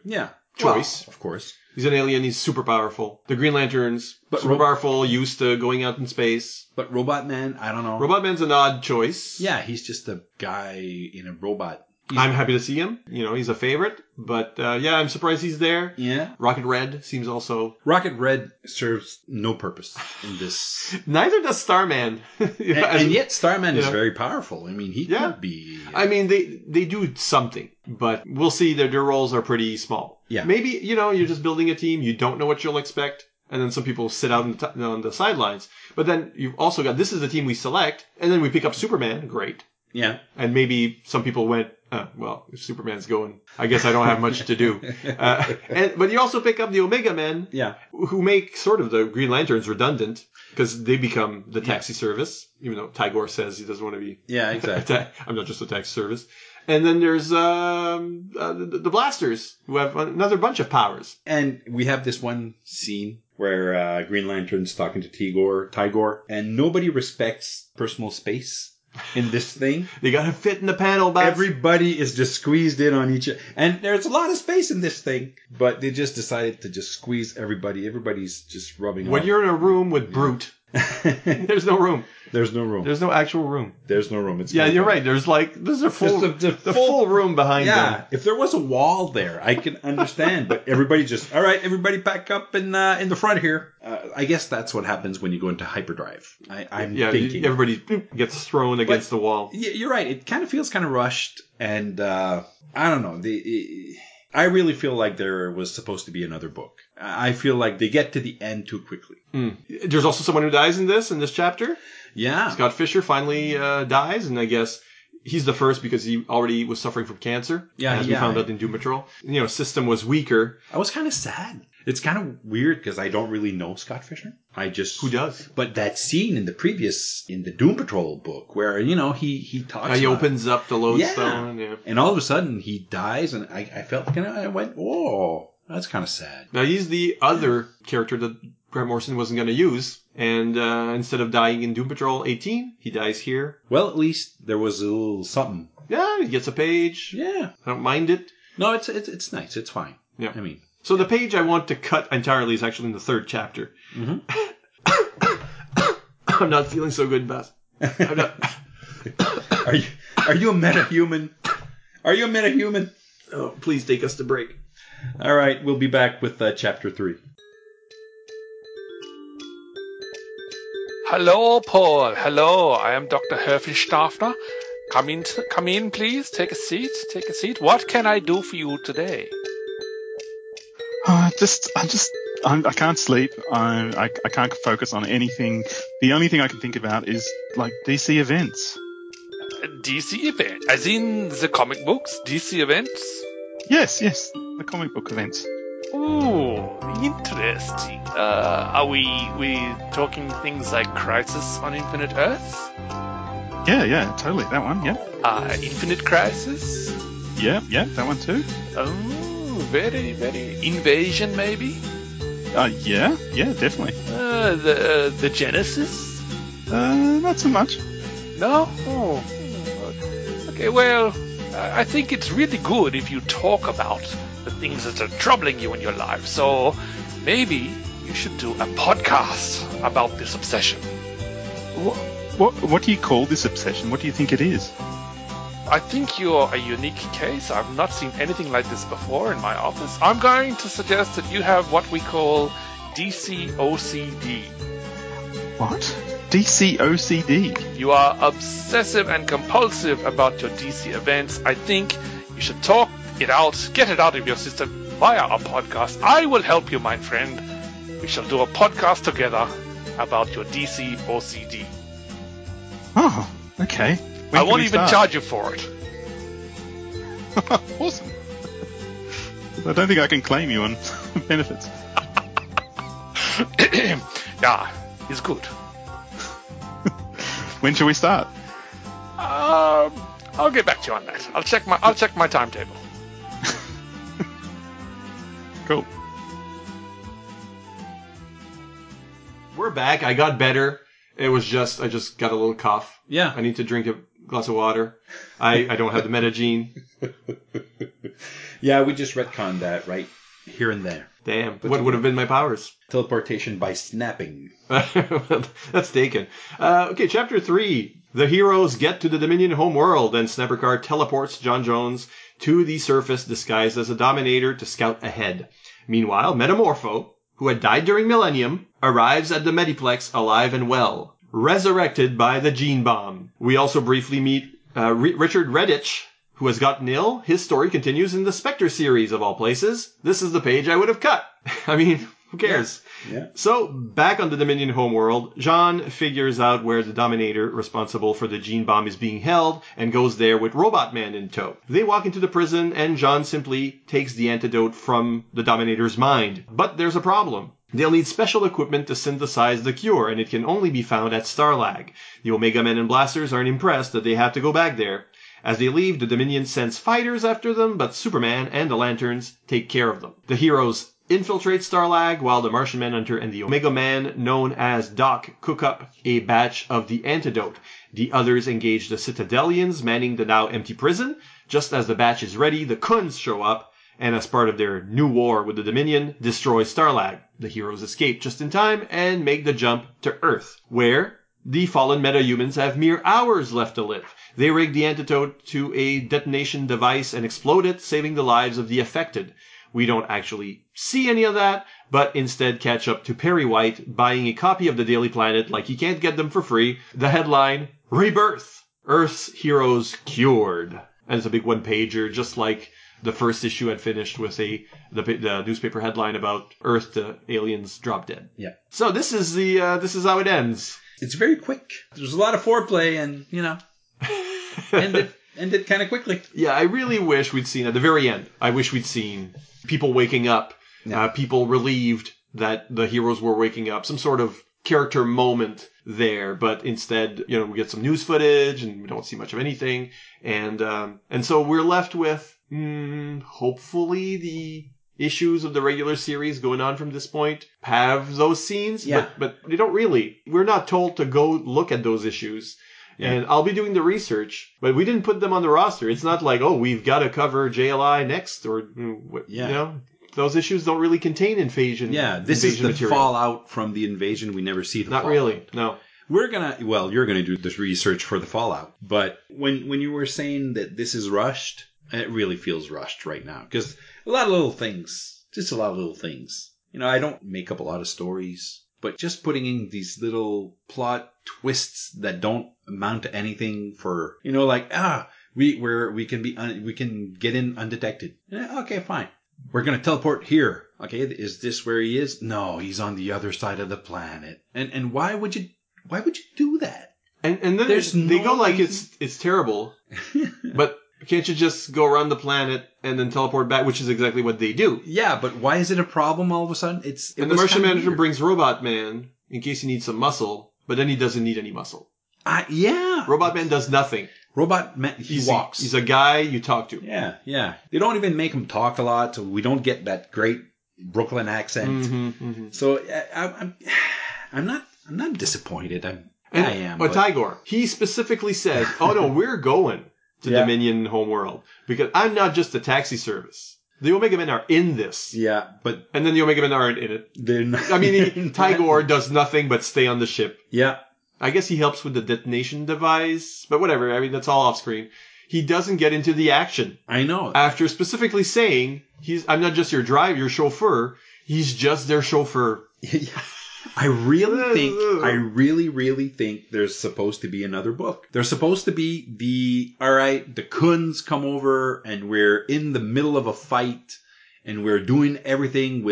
choice. Well, of course. He's an alien. He's super powerful. The Green Lanterns, powerful, used to going out in space. But Robot Man, I don't know. Robot Man's an odd choice. Yeah, he's just a guy in a robot. I'm happy to see him. You know, he's a favorite. But, I'm surprised he's there. Yeah. Rocket Red seems also... Rocket Red serves no purpose in this. Neither does Starman. And yet Starman is very powerful. I mean, he could be... I mean, they do something. But we'll see that their roles are pretty small. Yeah. Maybe, you're just building a team. You don't know what you'll expect. And then some people sit out on the sidelines. But then you've also got... This is the team we select. And then we pick up Superman. Great. Yeah. And maybe some people went... if Superman's going, I guess I don't have much to do. But you also pick up the Omega Men, who make sort of the Green Lanterns redundant, because they become the taxi service, even though Tygor says he doesn't want to be. Yeah, exactly. I'm not just a taxi service. And then there's the Blasters, who have another bunch of powers. And we have this one scene where Green Lantern's talking to Tygor, and nobody respects personal space. In this thing, they gotta fit in the panel box. Everybody is just squeezed in on each other, and there's a lot of space in this thing, but they just decided to just squeeze everybody. Everybody's just rubbing off. When you're in a room with Brute, there's no room. There's no room. There's no actual room. There's no room. It's you're right. There's there's a full the full room behind them. If there was a wall there, I can understand. But everybody just everybody back up in the front here. I guess that's what happens when you go into hyperdrive. I'm thinking everybody gets thrown against the wall. Yeah, you're right. It kind of feels kind of rushed, and I don't know. I really feel like there was supposed to be another book. I feel like they get to the end too quickly. Mm. There's also someone who dies in this chapter. Yeah. Scott Fisher finally dies, and I guess he's the first because he already was suffering from cancer. Yeah, as we found out in Doom Patrol. You know, system was weaker. I was kind of sad. It's kind of weird because I don't really know Scott Fisher. I just... Who does? But that scene in the Doom Patrol book where, you know, he talks about... He opens up the lodestone. Yeah. And all of a sudden he dies and I felt kind of... I went, whoa, that's kind of sad. Now he's the other character that Grant Morrison wasn't going to use. And instead of dying in Doom Patrol 18, he dies here. Well, at least there was a little something. Yeah, he gets a page. Yeah. I don't mind it. No, it's nice. It's fine. Yeah. I mean... So the page I want to cut entirely is actually in the third chapter. Mm-hmm. I'm not feeling so good, Beth. I'm not. Are you a metahuman? Are you a metahuman? Oh, please take us to break. All right, we'll be back with chapter 3. Hello, Paul. Hello, I am Dr. Herfenstaffner. Come in, please. Take a seat. What can I do for you today? I can't sleep. I can't focus on anything. The only thing I can think about is, like, DC events. DC events? As in the comic books? DC events? Yes, the comic book events. Oh, interesting. Are we talking things like Crisis on Infinite Earths? Yeah, totally. That one, yeah. Infinite Crisis? Yeah, that one too. Oh. Very, very invasion, maybe. Yeah, definitely. The Genesis. Not so much. No. Oh. Okay. Well, I think it's really good if you talk about the things that are troubling you in your life. So maybe you should do a podcast about this obsession. What do you call this obsession? What do you think it is? I think you're a unique case. I've not seen anything like this before in my office. I'm going to suggest that you have what we call DC OCD. What? DC OCD? You are obsessive and compulsive about your DC events. I think you should talk it out, get it out of your system via a podcast. I will help you, my friend. We shall do a podcast together about your DC OCD. Oh, okay. I won't even charge you for it. Awesome. I don't think I can claim you on benefits. Yeah, it's good. When shall we start? I'll get back to you on that. I'll check my timetable. Cool. We're back. I got better. It was I just got a little cough. Yeah. I need to drink a glass of water. I don't have the Metagene. Yeah, we just retconned that right here and there. Damn. But what would have been my powers? Teleportation by snapping. That's taken. Okay, chapter 3. The heroes get to the Dominion homeworld, and Snapper Carr teleports John Jones to the surface disguised as a Dominator to scout ahead. Meanwhile, Metamorpho, who had died during Millennium, arrives at the Metiplex alive and well, resurrected by the Gene Bomb. We also briefly meet Richard Redditch, who has gotten ill. His story continues in the Spectre series, of all places. This is the page I would have cut. I mean, who cares? Yeah. So, back on the Dominion homeworld, Jean figures out where the Dominator responsible for the Gene Bomb is being held and goes there with Robot Man in tow. They walk into the prison and Jean simply takes the antidote from the Dominator's mind. But there's a problem. They'll need special equipment to synthesize the cure, and it can only be found at Starlag. The Omega Men and Blasters aren't impressed that they have to go back there. As they leave, the Dominion sends fighters after them, but Superman and the Lanterns take care of them. The heroes infiltrate Starlag while the Martian Manhunter and the Omega Man, known as Doc, cook up a batch of the antidote. The others engage the Citadelians manning the now empty prison. Just as the batch is ready, the Kunz show up and, as part of their new war with the Dominion, destroy Starlag. The heroes escape just in time and make the jump to Earth, where the fallen metahumans have mere hours left to live. They rig the antidote to a detonation device and explode it, saving the lives of the affected. We don't actually see any of that, but instead catch up to Perry White buying a copy of the Daily Planet like he can't get them for free. The headline, Rebirth! Earth's Heroes Cured. And it's a big one-pager, just like the first issue had finished with the newspaper headline about Earth to aliens drop dead. Yeah. So this is how it ends. It's very quick. There's a lot of foreplay, and ended kind of quickly. Yeah, I really wish we'd seen at the very end. I wish we'd seen people waking up, people relieved that the heroes were waking up, some sort of character moment there, but instead, we get some news footage and we don't see much of anything, and so we're left with hopefully the issues of the regular series going on from this point have those scenes, but they don't really. We're not told to go look at those issues. Yeah. And I'll be doing the research, but we didn't put them on the roster. It's not like, oh, we've got to cover JLI next, or those issues don't really contain invasion. Yeah, this is the material. Fallout from the invasion. We never see the fallout. Not really, no. You're going to do this research for the fallout. But when you were saying that this is rushed, it really feels rushed right now. Because a lot of little things. I don't make up a lot of stories. But just putting in these little plot twists that don't amount to anything for, we can get in undetected. Okay, fine. We're going to teleport here. Okay, is this where he is? No, he's on the other side of the planet. And why would you do that? And then they go like it's terrible. But can't you just go around the planet and then teleport back, which is exactly what they do? Yeah, but why is it a problem all of a sudden? And the Martian Manhunter brings Robot Man in case he needs some muscle, but then he doesn't need any muscle. Robot Man does nothing. Robot Man, he walks. He's a guy you talk to. Yeah. They don't even make him talk a lot, so we don't get that great Brooklyn accent. Mm-hmm. So I'm not disappointed. I am. But Tigor, he specifically said, "Oh no, we're going to Dominion homeworld because I'm not just a taxi service. The Omega Men are in this." Yeah, and then the Omega Men aren't in it. They're not. I mean, Tigor does nothing but stay on the ship. Yeah. I guess he helps with the detonation device, but whatever. I mean, that's all off screen. He doesn't get into the action. I know. After specifically saying, I'm not just your chauffeur. He's just their chauffeur. I really think there's supposed to be another book. There's supposed to be the Kunz come over and we're in the middle of a fight and we're doing everything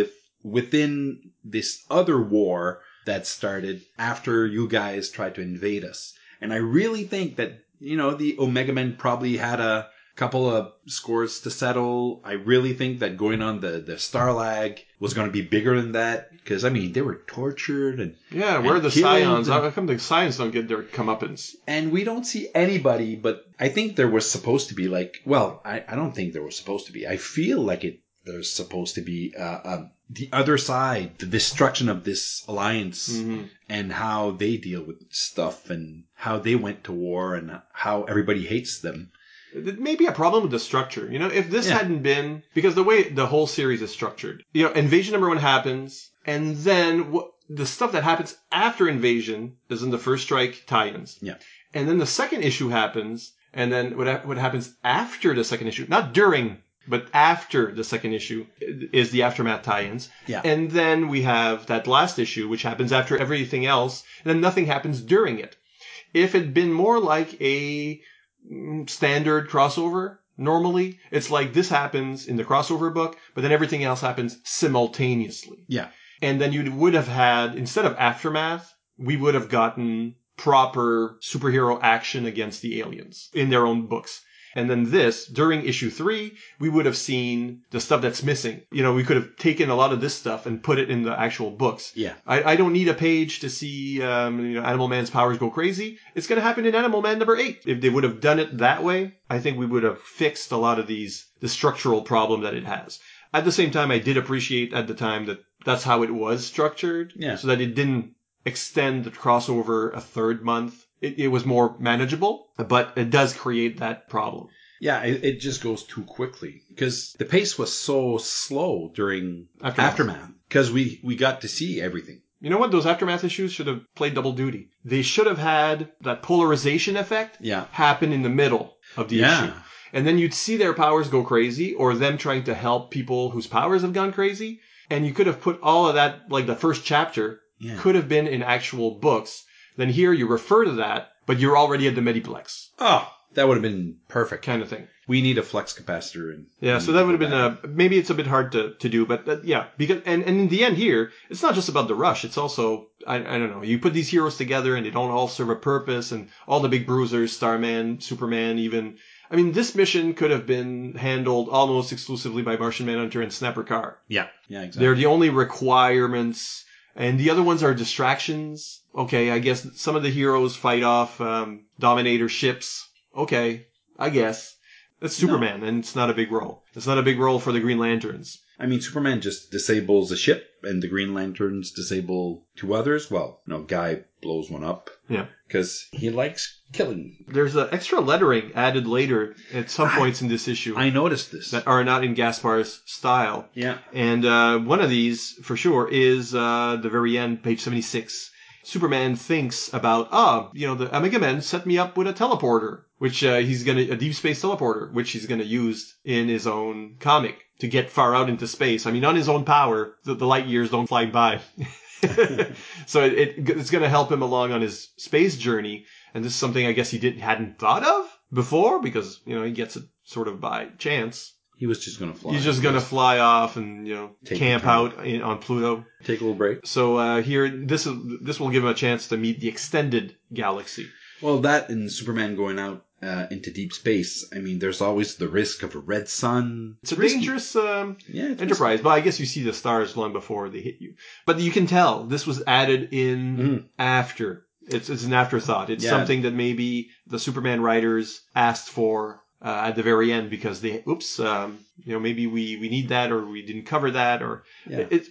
within this other war that started after you guys tried to invade us. And I really think that, the Omega Men probably had a couple of scores to settle. I really think that going on the Starlag was going to be bigger than that. Because, they were tortured and where are the Scions? How come the Scions don't get their comeuppance? And we don't see anybody, but I think there was supposed to be I don't think there was supposed to be. I feel like there's supposed to be the other side, the destruction of this alliance, and how they deal with stuff and how they went to war and how everybody hates them. It may be a problem with the structure. If this hadn't been, because the way the whole series is structured, Invasion number 1 happens, and then the stuff that happens after Invasion is in the First Strike tie-ins. Yeah. And then the second issue happens, and then what happens after the second issue, not during, but after the second issue is the Aftermath tie-ins. Yeah. And then we have that last issue, which happens after everything else, and then nothing happens during it. If it'd been more like a standard crossover, normally, it's like this happens in the crossover book, but then everything else happens simultaneously. Yeah. And then you would have had, instead of Aftermath, we would have gotten proper superhero action against the aliens in their own books. And then during issue 3, we would have seen the stuff that's missing. We could have taken a lot of this stuff and put it in the actual books. Yeah. I don't need a page to see Animal Man's powers go crazy. It's going to happen in Animal Man number 8. If they would have done it that way, I think we would have fixed a lot of the structural problem that it has. At the same time, I did appreciate at the time that that's how it was structured. Yeah. So that it didn't extend the crossover a third month. It was more manageable, but it does create that problem. Yeah, it just goes too quickly because the pace was so slow during Aftermath because we got to see everything. You know what? Those Aftermath issues should have played double duty. They should have had that polarization effect happen in the middle of the issue. And then you'd see their powers go crazy or them trying to help people whose powers have gone crazy. And you could have put all of that, like the first chapter, could have been in actual books. Then here you refer to that, but you're already at the Mediplex. Oh, That would have been perfect. Kind of thing. We need a flex capacitor. And yeah, so that would have been, maybe it's a bit hard to do, but yeah. Because, and in the end here, it's not just about the rush. It's also, I don't know, you put these heroes together and they don't all serve a purpose, and all the big bruisers, Starman, Superman even. I mean, this mission could have been handled almost exclusively by Martian Manhunter and Snapper Carr. Yeah, yeah, exactly. They're the only requirements, and the other ones are distractions. Okay, I guess some of the heroes fight off Dominator ships. Okay, I guess. That's Superman, and it's not a big role. It's not a big role for the Green Lanterns. I mean, Superman just disables a ship, and the Green Lanterns disable two others. Well, no, Guy blows one up. Yeah. Because he likes killing. There's an extra lettering added later at some points in this issue. I noticed this. That are not in Gaspar's style. Yeah. And one of these, for sure, is the very end, page 76. Superman thinks about, the Omega Men set me up with a teleporter, which a deep space teleporter, which he's going to use in his own comic to get far out into space. I mean, on his own power, the light years don't fly by. So it's going to help him along on his space journey. And this is something I guess he hadn't thought of before because, he gets it sort of by chance. He was just going to fly. He's just going to fly off and, camp out on Pluto. Take a little break. So here, this will give him a chance to meet the extended galaxy. Well, that and Superman going out into deep space. I mean, there's always the risk of a red sun. It's a dangerous enterprise. Risky. But I guess you see the stars long before they hit you. But you can tell this was added in after. It's an afterthought. It's something that maybe the Superman writers asked for. At the very end, because maybe we need that, or we didn't cover that, or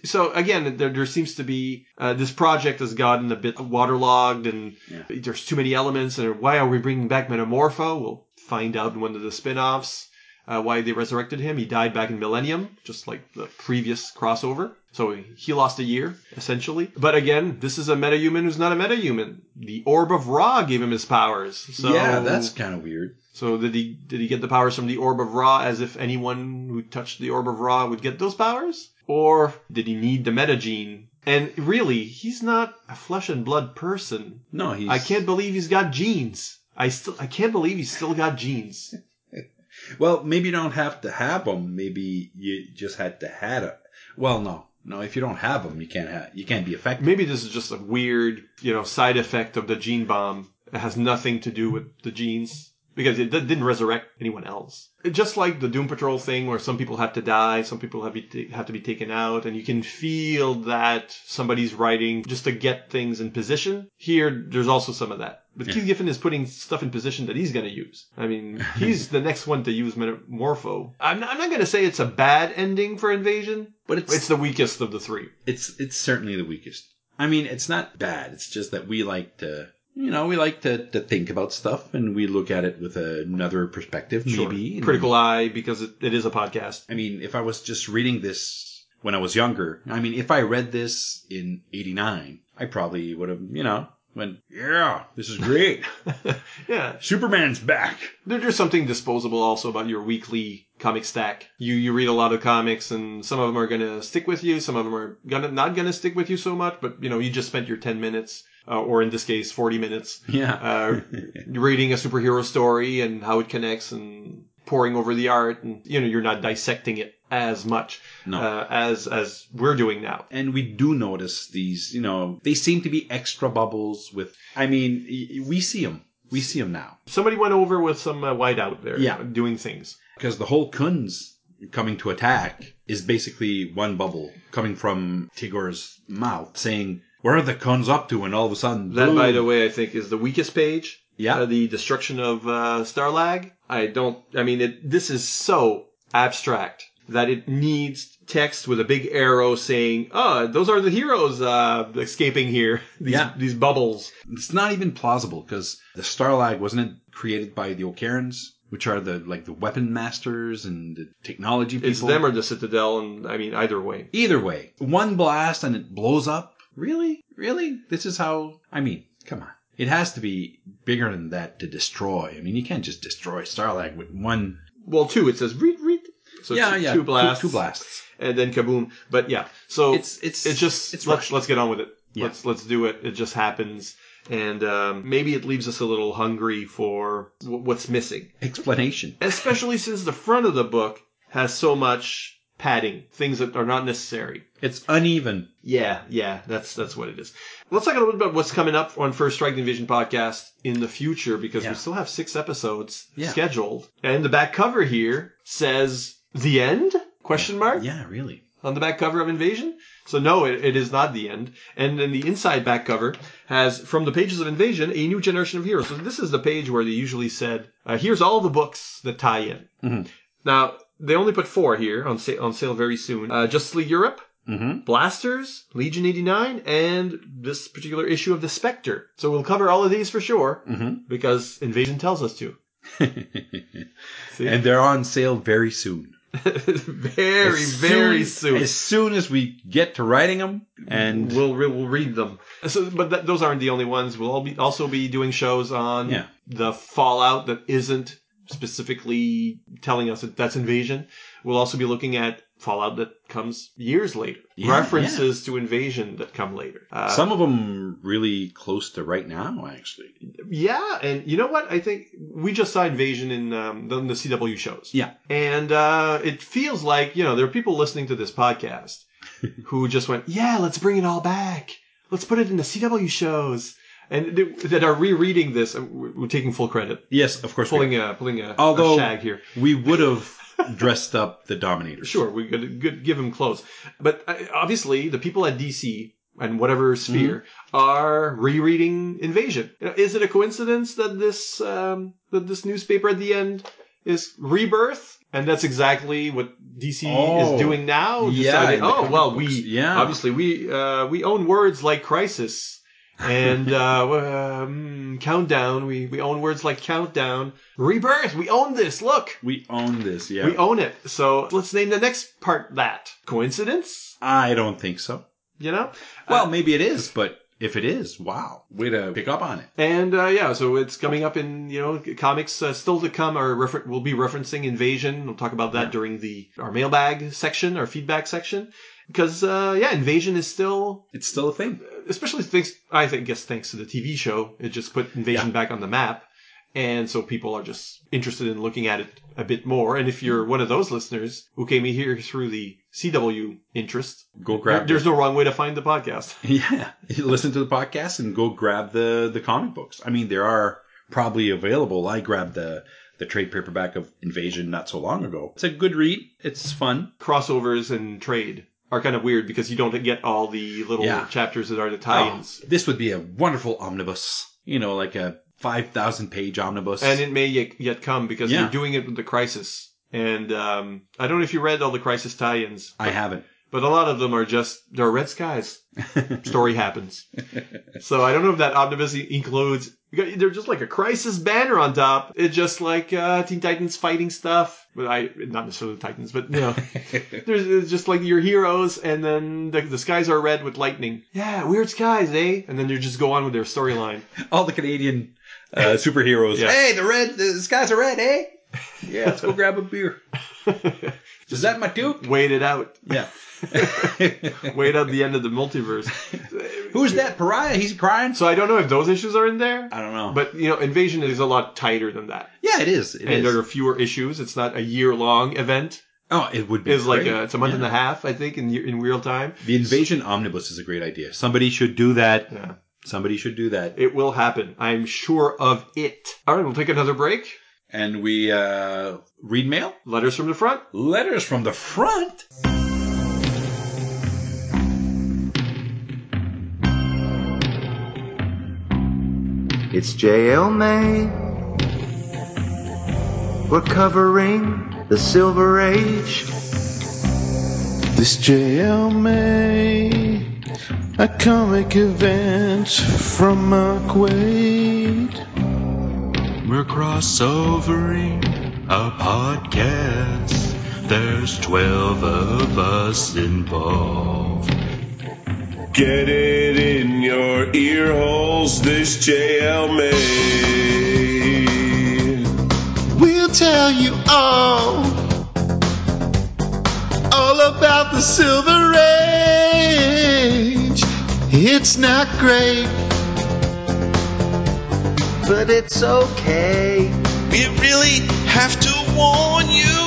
so again, there seems to be this project has gotten a bit waterlogged, and there's too many elements. And why are we bringing back Metamorpho? We'll find out in one of the spin-offs why they resurrected him. He died back in Millennium, just like the previous crossover. So he lost a year essentially. But again, this is a metahuman who's not a metahuman. The Orb of Ra gave him his powers. So yeah, that's kind of weird. So did he get the powers from the Orb of Ra, as if anyone who touched the Orb of Ra would get those powers? Or did he need the metagene? And really, he's not a flesh and blood person. No, I can't believe he's got genes. I can't believe he's still got genes. Well, maybe you don't have to have them. Maybe you just had to have it. Well, no. If you don't have them, you can't be affected. Maybe this is just a weird, side effect of the gene bomb. It has nothing to do with the genes. Because it didn't resurrect anyone else. Just like the Doom Patrol thing where some people have to die, some people have to be taken out, and you can feel that somebody's writing just to get things in position. Here, there's also some of that. But Keith Giffen is putting stuff in position that he's going to use. I mean, he's the next one to use Metamorpho. I'm not going to say it's a bad ending for Invasion, but it's the weakest of the three. It's certainly the weakest. I mean, it's not bad. It's just that we like to... we like to think about stuff, and we look at it with another perspective, maybe. Sure. Critical eye, because it is a podcast. I mean, if I was just reading this when I was younger, I mean, if I read this in 89, I probably would have, went, yeah, this is great. Yeah. Superman's back. There's something disposable also about your weekly comic stack. You read a lot of comics, and some of them are going to stick with you. Some of them are not going to stick with you so much, but, you just spent your 10 minutes... or in this case, 40 minutes. Yeah. Reading a superhero story and how it connects and poring over the art. And, you're not dissecting it as much as we're doing now. And we do notice these, they seem to be extra bubbles with, I mean, we see them. We see them now. Somebody went over with some whiteout there doing things. Because the whole Kunz coming to attack is basically one bubble coming from Tigor's mouth saying... Where are the Kunz up to? And all of a sudden... That, by the way, I think is the weakest page. Yeah. The destruction of Starlag. This is so abstract that it needs text with a big arrow saying, those are the heroes escaping here. These bubbles. It's not even plausible because the Starlag, wasn't it created by the O'Karans? Which are the weapon masters and the technology people. It's them or the Citadel. And I mean, either way. Either way. One blast and it blows up. Really? Really? This is how... I mean, come on. It has to be bigger than that to destroy. I mean, you can't just destroy Starlag with one... Well, two. It says, read, read. So two blasts. Two blasts. And then kaboom. But yeah. So it's just... Let's get on with it. Yeah. Let's do it. It just happens. And maybe it leaves us a little hungry for what's missing. Explanation. Especially since the front of the book has so much padding, things that are not necessary. It's uneven. Yeah, that's what it is. Let's talk a little bit about what's coming up on First Strike Division podcast in the future, because we still have 6 episodes scheduled. And the back cover here says, the end? Question mark? Yeah, really. On the back cover of Invasion? So no, it is not the end. And then the inside back cover has, from the pages of Invasion, a new generation of heroes. So this is the page where they usually said, here's all the books that tie in. Mm-hmm. Now, they only put 4 here on sale very soon. Justice League Europe, mm-hmm. Blasters, Legion 89, and this particular issue of the Spectre. So we'll cover all of these for sure, mm-hmm. because Invasion tells us to. And they're on sale very soon. Very soon. As soon as we get to writing them, and we'll read them. So, but those aren't the only ones. We'll also be doing shows on the fallout that isn't specifically telling us that that's Invasion. We'll also be looking at fallout that comes years later, references to Invasion that come later. Some of them really close to right now, actually. Yeah, and you know what? I think we just saw Invasion in the CW shows. Yeah. And it feels like, there are people listening to this podcast who just went, let's bring it all back. Let's put it in the CW shows. And that are rereading this. We're taking full credit. Yes, of course. Pulling a shag here. We would have dressed up the Dominator. Sure, we could give him clothes. But obviously, the people at DC and whatever sphere are rereading Invasion. Is it a coincidence that this newspaper at the end is Rebirth? And that's exactly what DC is doing now. Deciding, obviously we own words like Crisis. And Countdown, we own words like Countdown. Rebirth, we own this, look. We own this, yeah. We own it. So let's name the next part that. Coincidence? I don't think so. Well, maybe it is, but if it is, wow. Way to pick up on it. And so it's coming up in, comics still to come. We'll be referencing Invasion. We'll talk about that during our mailbag section, our feedback section. Because, Invasion is still... It's still a thing. Especially thanks to the TV show. It just put Invasion back on the map. And so people are just interested in looking at it a bit more. And if you're one of those listeners who came here through the CW interest... Go grab... There's no wrong way to find the podcast. Yeah. You listen to the podcast and go grab the comic books. I mean, there are probably available. I grabbed the trade paperback of Invasion not so long ago. It's a good read. It's fun. Crossovers and trade are kind of weird because you don't get all the little chapters that are the tie-ins. This would be a wonderful omnibus, like a 5,000-page omnibus. And it may yet come because you're doing it with the Crisis. And I don't know if you read all the Crisis tie-ins. I haven't. But a lot of them are just, there are red skies. Story happens. So I don't know if that omnibus includes, they're just like a Crisis banner on top. It's just like Teen Titans fighting stuff. But not necessarily Titans, but it's just like your heroes and then the skies are red with lightning. Yeah, weird skies, eh? And then they just go on with their storyline. All the Canadian superheroes. Yeah. Hey, the skies are red, eh? Yeah, let's go grab a beer. Is that my Duke? Wait it out. Yeah. Wait out the end of the multiverse. Who's that pariah? He's crying. So I don't know if those issues are in there. I don't know. But, Invasion is a lot tighter than that. Yeah, it is. And there are fewer issues. It's not a year-long event. Oh, it would be. It's great. It's a month and a half, I think, in real time. The Invasion omnibus is a great idea. Somebody should do that. Yeah. Somebody should do that. It will happen. I'm sure of it. All right, we'll take another break. And we read mail. Letters from the front. Letters from the front? It's JL May. We're covering the Silver Age. This JL May. A comic event from Mark Waid. We're crossovering a podcast. There's 12 of us involved. Get it in your ear holes, this JL May. We'll tell you all about the Silver Age. It's not great, but it's okay. We really have to warn you.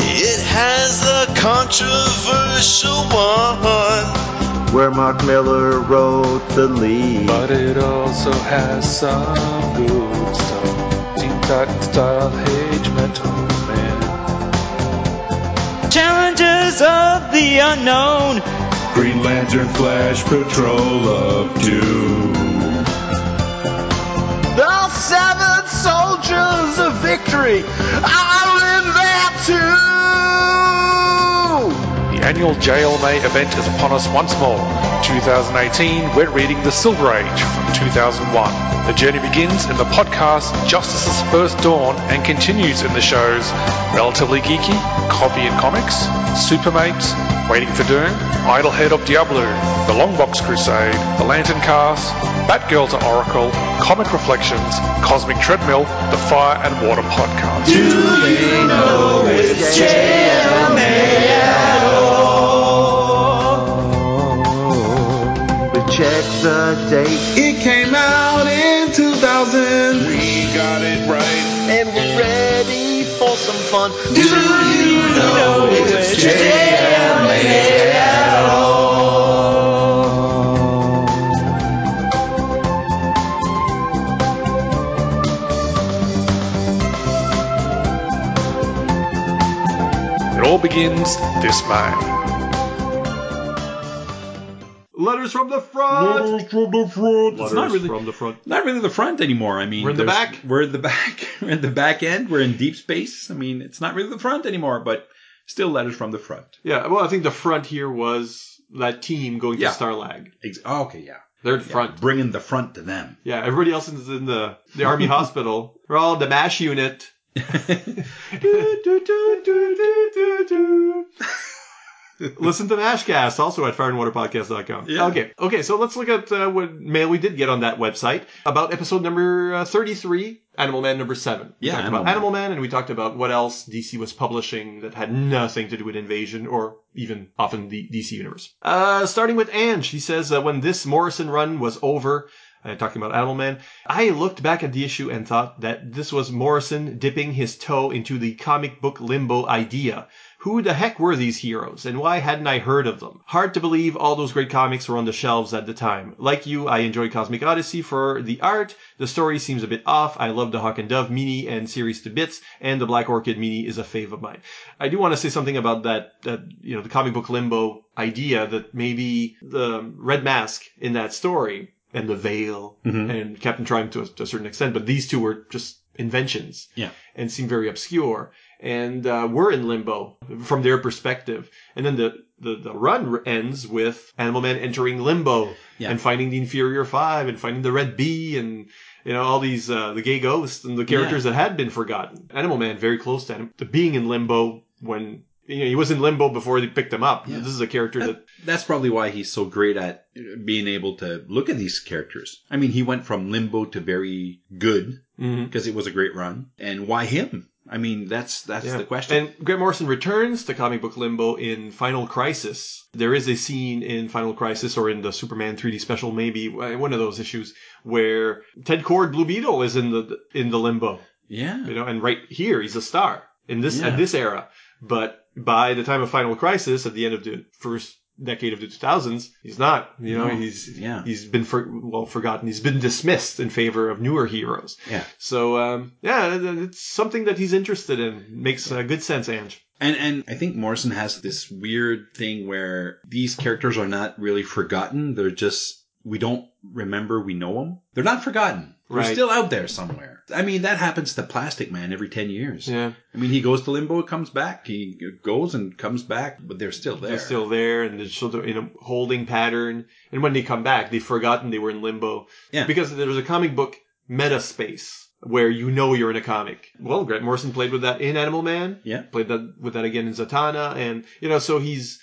It has the controversial one, where Mark Miller wrote the lead. But it also has some good stuff. TikTok style Hage Metal Man. Challenges of the unknown. Green Lantern Flash Patrol of Doom. The Seven Soldiers of Victory. I'm in that too. The annual JLMA event is upon us once more. In 2018, we're reading The Silver Age from 2001. The journey begins in the podcast Justice's First Dawn and continues in the shows Relatively Geeky, Coffee and Comics, Supermates, Waiting for Doom, Idlehead of Diablo, The Longbox Crusade, The Lantern Cast, Batgirl to Oracle, Comic Reflections, Cosmic Treadmill, The Fire and Water Podcast. Do you know it's JLMA? Check the date. It came out in 2000. We got it right. And we're ready for some fun. Do you know it's JLMA at all? It all begins this May. Letters from the front. Letters from the front. It's not really from the front. Not really the front anymore. I mean, we're in the back. We're in the back. We're in the back end. We're in deep space. I mean, it's not really the front anymore, but still letters from the front. Yeah. Well, I think the front here was that team going to Starlag. Okay. Yeah. They're the front. Bringing the front to them. Yeah. Everybody else is in the army hospital. We're all in the MASH unit. Listen to Mashcast, also at fireandwaterpodcast.com. Yeah. Okay, so let's look at what mail we did get on that website about episode number 33, Animal Man number 7. We talked about Animal Man, and we talked about what else DC was publishing that had nothing to do with Invasion or even often the DC Universe. Starting with Ange, he says, when this Morrison run was over, talking about Animal Man, I looked back at the issue and thought that this was Morrison dipping his toe into the comic book limbo idea. Who the heck were these heroes, and why hadn't I heard of them? Hard to believe all those great comics were on the shelves at the time. Like you, I enjoy Cosmic Odyssey for the art. The story seems a bit off. I love the Hawk and Dove mini and series to bits, and the Black Orchid mini is a fave of mine. I do want to say something about that the comic book limbo idea that maybe the Red Mask in that story, and the Veil, and Captain Triumph to a certain extent, but these two were just inventions, and seem very obscure. And we're in limbo from their perspective. And then the run ends with Animal Man entering limbo and finding the Inferior Five and finding the Red Bee and, all these, the gay ghosts and the characters that had been forgotten. Animal Man very close to him. To being in limbo when... he was in limbo before they picked him up. Yeah. This is a character that's probably why he's so great at being able to look at these characters. I mean, he went from limbo to very good because it was a great run. And why him? I mean, that's the question. And Grant Morrison returns to comic book limbo in Final Crisis. There is a scene in Final Crisis or in the Superman 3D special, maybe one of those issues, where Ted Kord Blue Beetle is in the limbo. Yeah. And right here he's a star in this at this era. But by the time of Final Crisis, at the end of the first decade of the 2000s, he's not. He's been forgotten. He's been dismissed in favor of newer heroes. Yeah. So it's something that he's interested in. Makes good sense, Ange. And I think Morrison has this weird thing where these characters are not really forgotten. They're just we don't remember we know them. They're not forgotten. Right. They're still out there somewhere. I mean, that happens to Plastic Man every 10 years. Yeah. I mean, he goes to limbo, comes back. He goes and comes back, but they're still there. They're still there, and they're still in a holding pattern. And when they come back, they've forgotten they were in limbo. Yeah. Because there's a comic book meta space where you're in a comic. Well, Grant Morrison played with that in Animal Man. Yeah. Played with that again in Zatanna. And, so he's...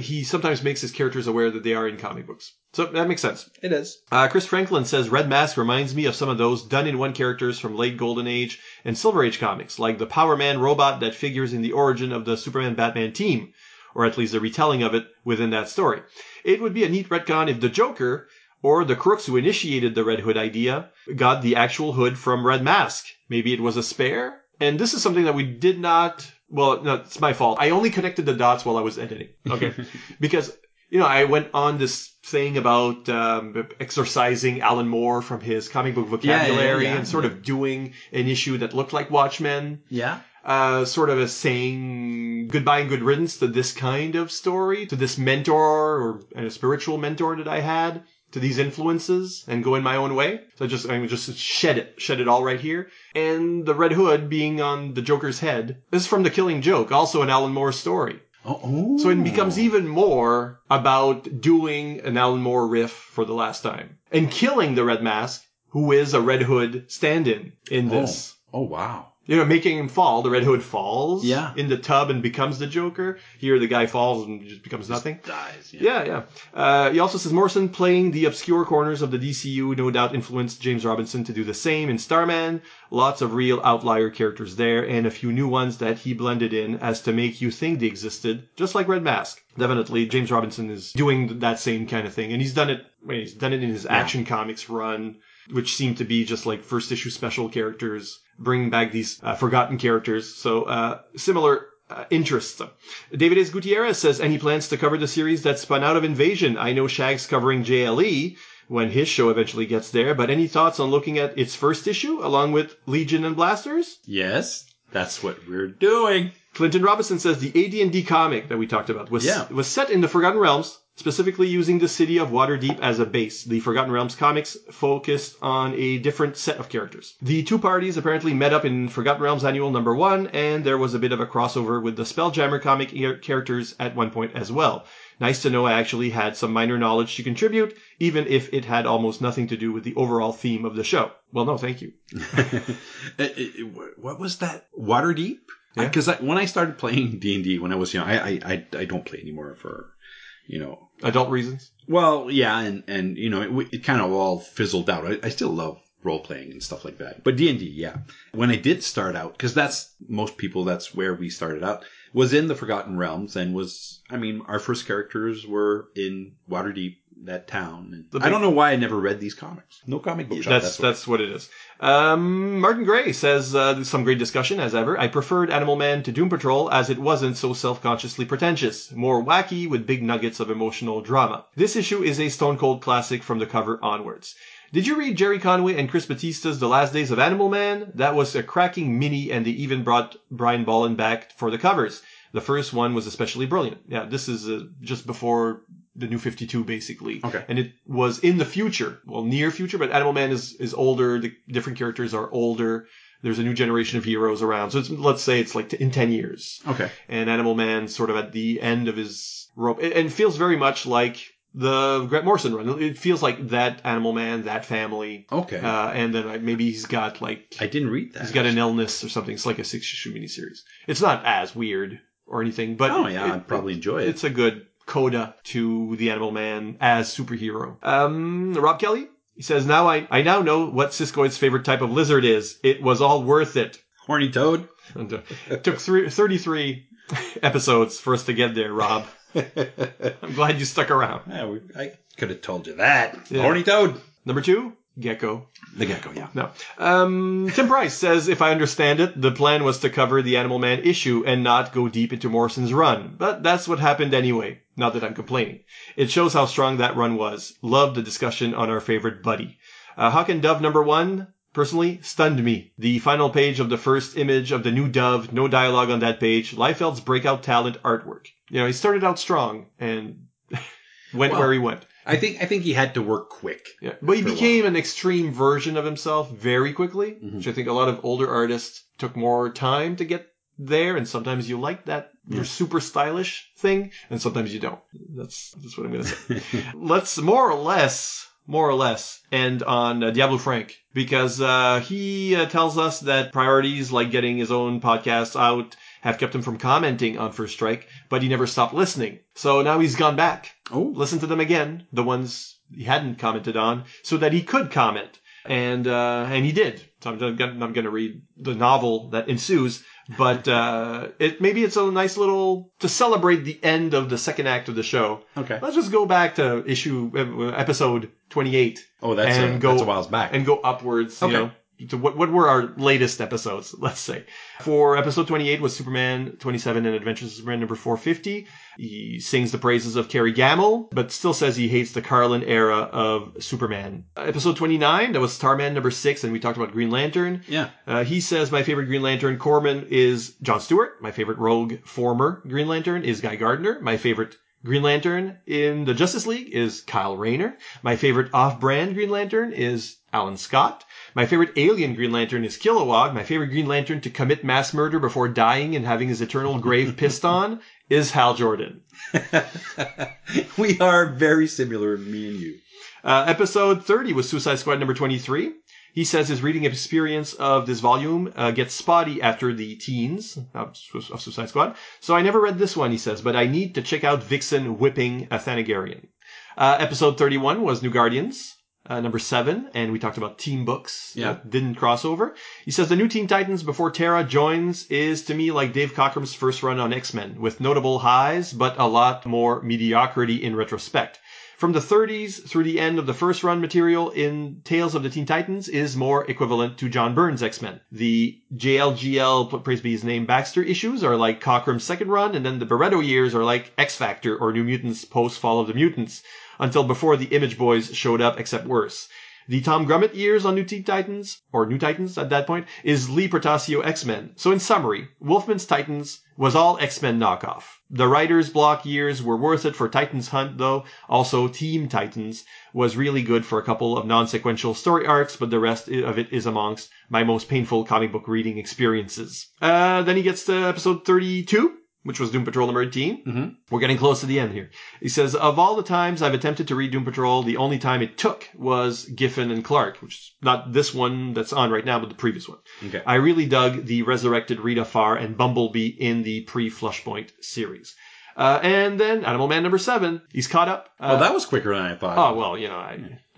he sometimes makes his characters aware that they are in comic books. So that makes sense. It is. Chris Franklin says, Red Mask reminds me of some of those done-in-one characters from late Golden Age and Silver Age comics, like the Power Man robot that figures in the origin of the Superman-Batman team, or at least the retelling of it within that story. It would be a neat retcon if the Joker Or the crooks who initiated the Red Hood idea got the actual hood from Red Mask. Maybe it was a spare? And this is something that we did not... Well, no, it's my fault. I only connected the dots while I was editing. Okay. Because, you know, I went on this thing about exorcising Alan Moore from his comic book vocabulary and sort of doing an issue that looked like Watchmen. Yeah. Sort of a saying goodbye and good riddance to this kind of story, to this mentor or a spiritual mentor that I had, to these influences, and go in my own way. So I just shed it all right here. And the Red Hood being on the Joker's head is from The Killing Joke, also an Alan Moore story. Oh. So it becomes even more about doing an Alan Moore riff for the last time and killing the Red Mask, who is a Red Hood stand-in in this. Oh wow. You know, making him fall. The Red Hood falls in the tub and becomes the Joker. Here, the guy falls and just becomes nothing. Dies. Yeah. He also says, Morrison playing the obscure corners of the DCU no doubt influenced James Robinson to do the same in Starman. Lots of real outlier characters there, and a few new ones that he blended in as to make you think they existed, just like Red Mask. Definitely, James Robinson is doing that same kind of thing, and he's done it in his Action Comics run, which seemed to be just like first issue special characters, bringing back these forgotten characters. So similar interests. David S. Gutierrez says, and he plans to cover the series that spun out of Invasion. I know Shag's covering JLE when his show eventually gets there, but any thoughts on looking at its first issue along with Legion and Blasters? Yes, that's what we're doing. Clinton Robinson says the AD&D comic that we talked about was set in the Forgotten Realms, specifically using the city of Waterdeep as a base. The Forgotten Realms comics focused on a different set of characters. The two parties apparently met up in Forgotten Realms Annual Number 1, and there was a bit of a crossover with the Spelljammer comic characters at one point as well. Nice to know I actually had some minor knowledge to contribute, even if it had almost nothing to do with the overall theme of the show. Well, no, thank you. What was that? Waterdeep? Because when I started playing D&D when I was young, I don't play anymore for... You know, adult reasons. Well, yeah, and you know, it kind of all fizzled out. I still love role playing and stuff like that, but D&D, when I did start out, because that's most people, that's where we started out, was in the Forgotten Realms, and our first characters were in Waterdeep, that town. I don't know why I never read these comics. No comic book shop. That's what it is. Martin Gray says, some great discussion as ever. I preferred Animal Man to Doom Patrol as it wasn't so self-consciously pretentious. More wacky with big nuggets of emotional drama. This issue is a stone-cold classic from the cover onwards. Did you read Jerry Conway and Chris Batista's The Last Days of Animal Man? That was a cracking mini, and they even brought Brian Bolland back for the covers. The first one was especially brilliant. Yeah, this is just before the New 52, basically. Okay. And it was in the future. Well, near future, but Animal Man is older. The different characters are older. There's a new generation of heroes around. So let's say it's like in 10 years. Okay. And Animal Man sort of at the end of his rope. And feels very much like the Grant Morrison run. It feels like that Animal Man, that family. Okay. And then maybe he's got like... I didn't read that. He's got an illness or something. It's like a 6-issue miniseries. It's not as weird or anything, but... Oh, yeah, I'd probably enjoy it. It's a good... coda to the Animal Man as superhero. Rob Kelly, he says, I now know what Siskoid's favorite type of lizard is. It was all worth it. Horny toad. It took 33 episodes for us to get there, Rob. I'm glad you stuck around. Yeah, I could have told you that. Yeah. Horny toad. Number 2. Gecko. The Gecko, yeah. No. Tim Price says, if I understand it, the plan was to cover the Animal Man issue and not go deep into Morrison's run. But that's what happened anyway. Not that I'm complaining. It shows how strong that run was. Loved the discussion on our favorite buddy. Hawk and Dove number 1, personally, stunned me. The final page of the first image of the new Dove, no dialogue on that page. Liefeld's breakout talent artwork. You know, he started out strong and went where he went. I think he had to work quick. Yeah. But he became an extreme version of himself very quickly, which I think a lot of older artists took more time to get there, and sometimes you like that your super stylish thing, and sometimes you don't. That's what I'm going to say. Let's more or less end on Diablo Frank, because he tells us that priorities like getting his own podcast out have kept him from commenting on First Strike, but he never stopped listening. So now he's gone back. Oh. Listen to them again, the ones he hadn't commented on, so that he could comment. And he did. So I'm going to read the novel that ensues But maybe it's a nice little to celebrate the end of the second act of the show. Okay, let's just go back to episode 28. Oh, that's a whiles back, and go upwards. Okay. You know, to what were our latest episodes? Let's say for episode 28 was Superman 27 and Adventures of Superman number 450. He sings the praises of Cary Gamble, but still says he hates the Carlin era of Superman. Episode 29, that was Starman number 6, and we talked about Green Lantern. Yeah. He says, my favorite Green Lantern Corman is John Stewart. My favorite rogue former Green Lantern is Guy Gardner. My favorite Green Lantern in the Justice League is Kyle Rayner. My favorite off-brand Green Lantern is Alan Scott. My favorite alien Green Lantern is Kilowog. My favorite Green Lantern to commit mass murder before dying and having his eternal grave pissed on is Hal Jordan. We are very similar, me and you. Episode 30 was Suicide Squad number 23. He says his reading experience of this volume gets spotty after the teens of Suicide Squad. So I never read this one, he says, but I need to check out Vixen whipping a Thanagarian. Episode 31 was New Guardians. Number 7, and we talked about team books that didn't cross over. He says, the new Teen Titans before Terra joins is, to me, like Dave Cockrum's first run on X-Men, with notable highs, but a lot more mediocrity in retrospect. From the 30s through the end of the first run material in Tales of the Teen Titans is more equivalent to John Byrne's X-Men. The JLGL, praise be his name, Baxter issues are like Cockrum's second run, and then the Barretto years are like X-Factor or New Mutants post-Fall of the Mutants, until before the Image Boys showed up, except worse. The Tom Grummett years on New Teen Titans, or New Titans at that point, is Lee Portasio X-Men. So in summary, Wolfman's Titans was all X-Men knockoff. The writer's block years were worth it for Titans Hunt, though. Also, Team Titans was really good for a couple of non-sequential story arcs, but the rest of it is amongst my most painful comic book reading experiences. Then he gets to episode 32. Which was Doom Patrol number 18. Mm-hmm. We're getting close to the end here. He says, of all the times I've attempted to read Doom Patrol, the only time it took was Giffen and Clark, which is not this one that's on right now, but the previous one. Okay. I really dug the resurrected Rita Farr and Bumblebee in the pre-Flashpoint series. And then Animal Man number 7. He's caught up. Well, that was quicker than I thought. Oh, well, you know,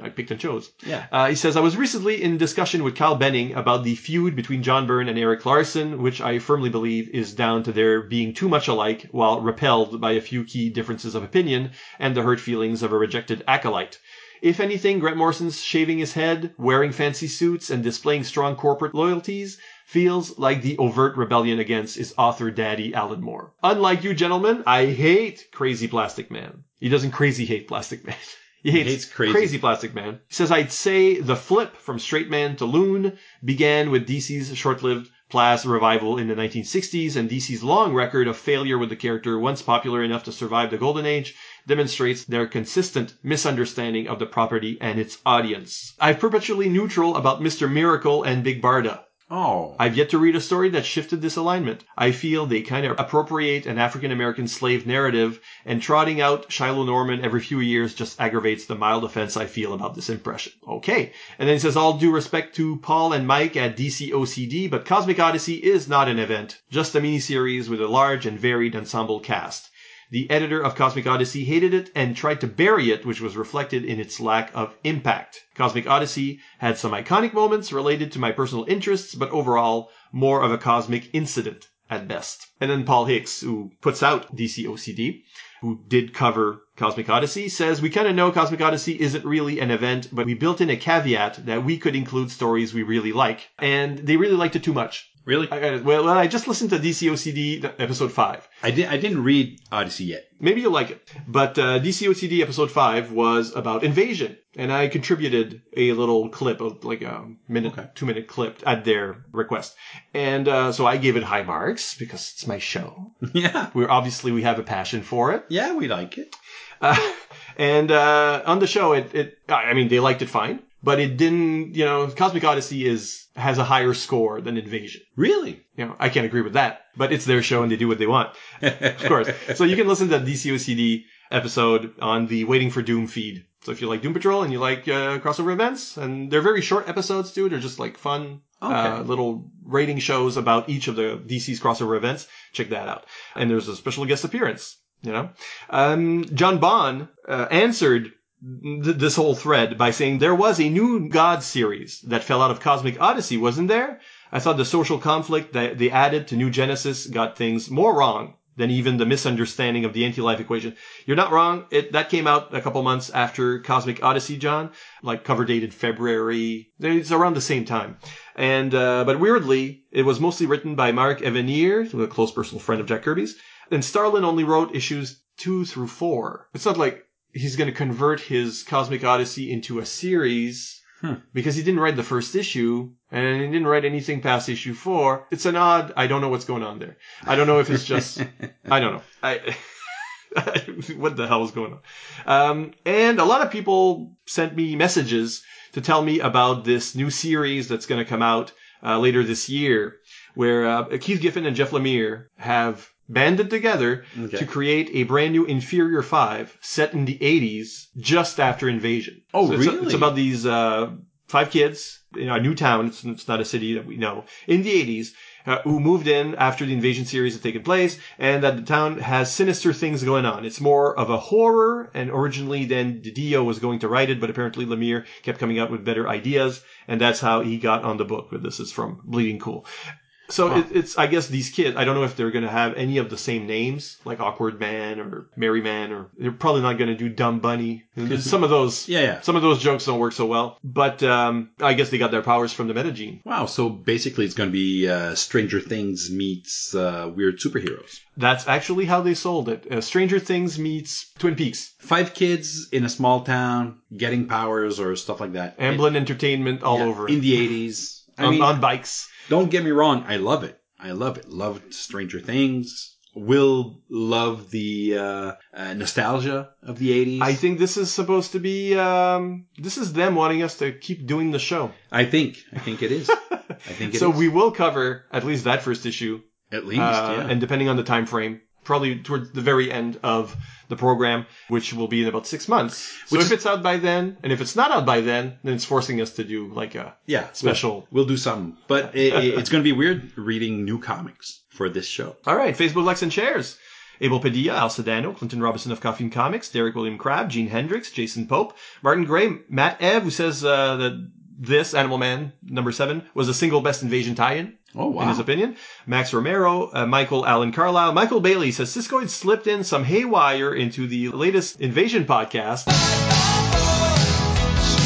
I picked and chose. Yeah. He says, I was recently in discussion with Kyle Benning about the feud between John Byrne and Eric Larson, which I firmly believe is down to their being too much alike while repelled by a few key differences of opinion and the hurt feelings of a rejected acolyte. If anything, Grant Morrison's shaving his head, wearing fancy suits, and displaying strong corporate loyalties feels like the overt rebellion against his author daddy, Alan Moore. Unlike you gentlemen, I hate Crazy Plastic Man. He doesn't crazy hate Plastic Man. He hates crazy Plastic Man. He says, I'd say the flip from straight man to loon began with DC's short-lived Plas revival in the 1960s, and DC's long record of failure with the character once popular enough to survive the Golden Age demonstrates their consistent misunderstanding of the property and its audience. I'm perpetually neutral about Mr. Miracle and Big Barda. Oh. I've yet to read a story that shifted this alignment. I feel they kind of appropriate an African-American slave narrative, and trotting out Shiloh Norman every few years just aggravates the mild offense I feel about this impression. Okay. And then he says, all due respect to Paul and Mike at DC OCD, but Cosmic Odyssey is not an event, just a miniseries with a large and varied ensemble cast. The editor of Cosmic Odyssey hated it and tried to bury it, which was reflected in its lack of impact. Cosmic Odyssey had some iconic moments related to my personal interests, but overall, more of a cosmic incident at best. And then Paul Hicks, who puts out DC OCD, who did cover Cosmic Odyssey, says, we kind of know Cosmic Odyssey isn't really an event, but we built in a caveat that we could include stories we really like, and they really liked it too much. Really? I just listened to DC OCD episode 5. I didn't read Odyssey yet. Maybe you'll like it. But DC OCD episode 5 was about invasion. And I contributed a little clip, of like a minute, okay, 2-minute clip at their request. And so I gave it high marks because it's my show. Yeah. We have a passion for it. Yeah, we like it. And on the show, they liked it fine. But it didn't, you know, Cosmic Odyssey has a higher score than Invasion. Really? You know, I can't agree with that. But it's their show and they do what they want. Of course. So you can listen to the DCOCD episode on the Waiting for Doom feed. So if you like Doom Patrol and you like crossover events, and they're very short episodes too, they're just like fun little rating shows about each of the DC's crossover events, check that out. And there's a special guest appearance, you know. John Bond answered this whole thread by saying there was a New Gods series that fell out of Cosmic Odyssey, wasn't there? I thought the social conflict that they added to New Genesis got things more wrong than even the misunderstanding of the anti-life equation. You're not wrong. That came out a couple months after Cosmic Odyssey, John. Like, cover dated February. It's around the same time. And but weirdly, it was mostly written by Mark Evanier, who's a close personal friend of Jack Kirby's. And Starlin only wrote issues 2 through 4. It's not like he's going to convert his Cosmic Odyssey into a series, because he didn't write the first issue, and he didn't write anything past issue 4. It's an odd, I don't know what's going on there. I don't know if it's just, I don't know. What the hell is going on? And a lot of people sent me messages to tell me about this new series that's going to come out later this year, where Keith Giffen and Jeff Lemire have banded together to create a brand new Inferior 5 set in the 80s just after Invasion. Oh, so really? It's about these 5 kids in a new town. It's not a city that we know. In the 80s, who moved in after the Invasion series had taken place, and that the town has sinister things going on. It's more of a horror, and originally then Dio was going to write it, but apparently Lemire kept coming out with better ideas, and that's how he got on the book. But this is from Bleeding Cool. So it's, I guess, these kids, I don't know if they're going to have any of the same names, like Awkward Man or Merry Man, or they're probably not going to do Dumb Bunny. Some of those, some of those jokes don't work so well, but I guess they got their powers from the Metagene. Wow. So basically it's going to be Stranger Things meets weird superheroes. That's actually how they sold it. Stranger Things meets Twin Peaks. 5 kids in a small town getting powers or stuff like that. Amblin Entertainment all over. In the 80s. On bikes. Don't get me wrong. I love it. Loved Stranger Things. Will love the nostalgia of the 80s. I think this is supposed to be... this is them wanting us to keep doing the show. I think it is. So we will cover at least that first issue. At least, yeah. And depending on the time frame, probably towards the very end of the program, which will be in about 6 months. So if it's out by then, and if it's not out by then it's forcing us to do like a special. We'll do something. But it's going to be weird reading new comics for this show. All right. Facebook likes and shares. Abel Padilla, Al Sedano, Clinton Robinson of Coffee and Comics, Derek William Crabb, Gene Hendricks, Jason Pope, Martin Gray, Matt Ev, who says that this Animal Man number 7 was the single best Invasion tie-in. Oh, wow. In his opinion. Max Romero, Michael Allen Carlisle. Michael Bailey says, Siskoid slipped in some Haywire into the latest Invasion podcast. Bye, bye, oh, she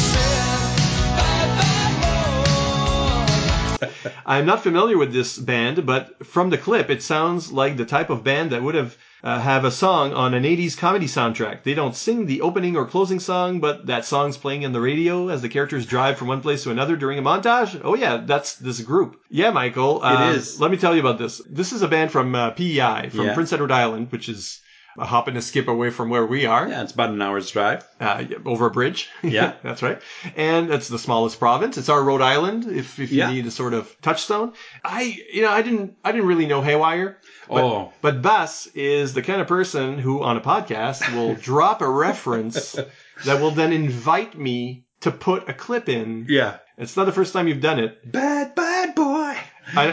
said, bye, bye, oh. I'm not familiar with this band, but from the clip, it sounds like the type of band that would have a song on an 80s comedy soundtrack. They don't sing the opening or closing song, but that song's playing on the radio as the characters drive from one place to another during a montage. Oh, yeah, that's this group. Yeah, Michael. It is. Let me tell you about this. This is a band from PEI, from Prince Edward Island, which is a hop and a skip away from where we are. Yeah, it's about an hour's drive. Over a bridge. Yeah. That's right. And that's the smallest province. It's our Rhode Island, if you need a sort of touchstone. I didn't really know Haywire. But Bass is the kind of person who, on a podcast, will drop a reference that will then invite me to put a clip in. Yeah. It's not the first time you've done it. Bad boy.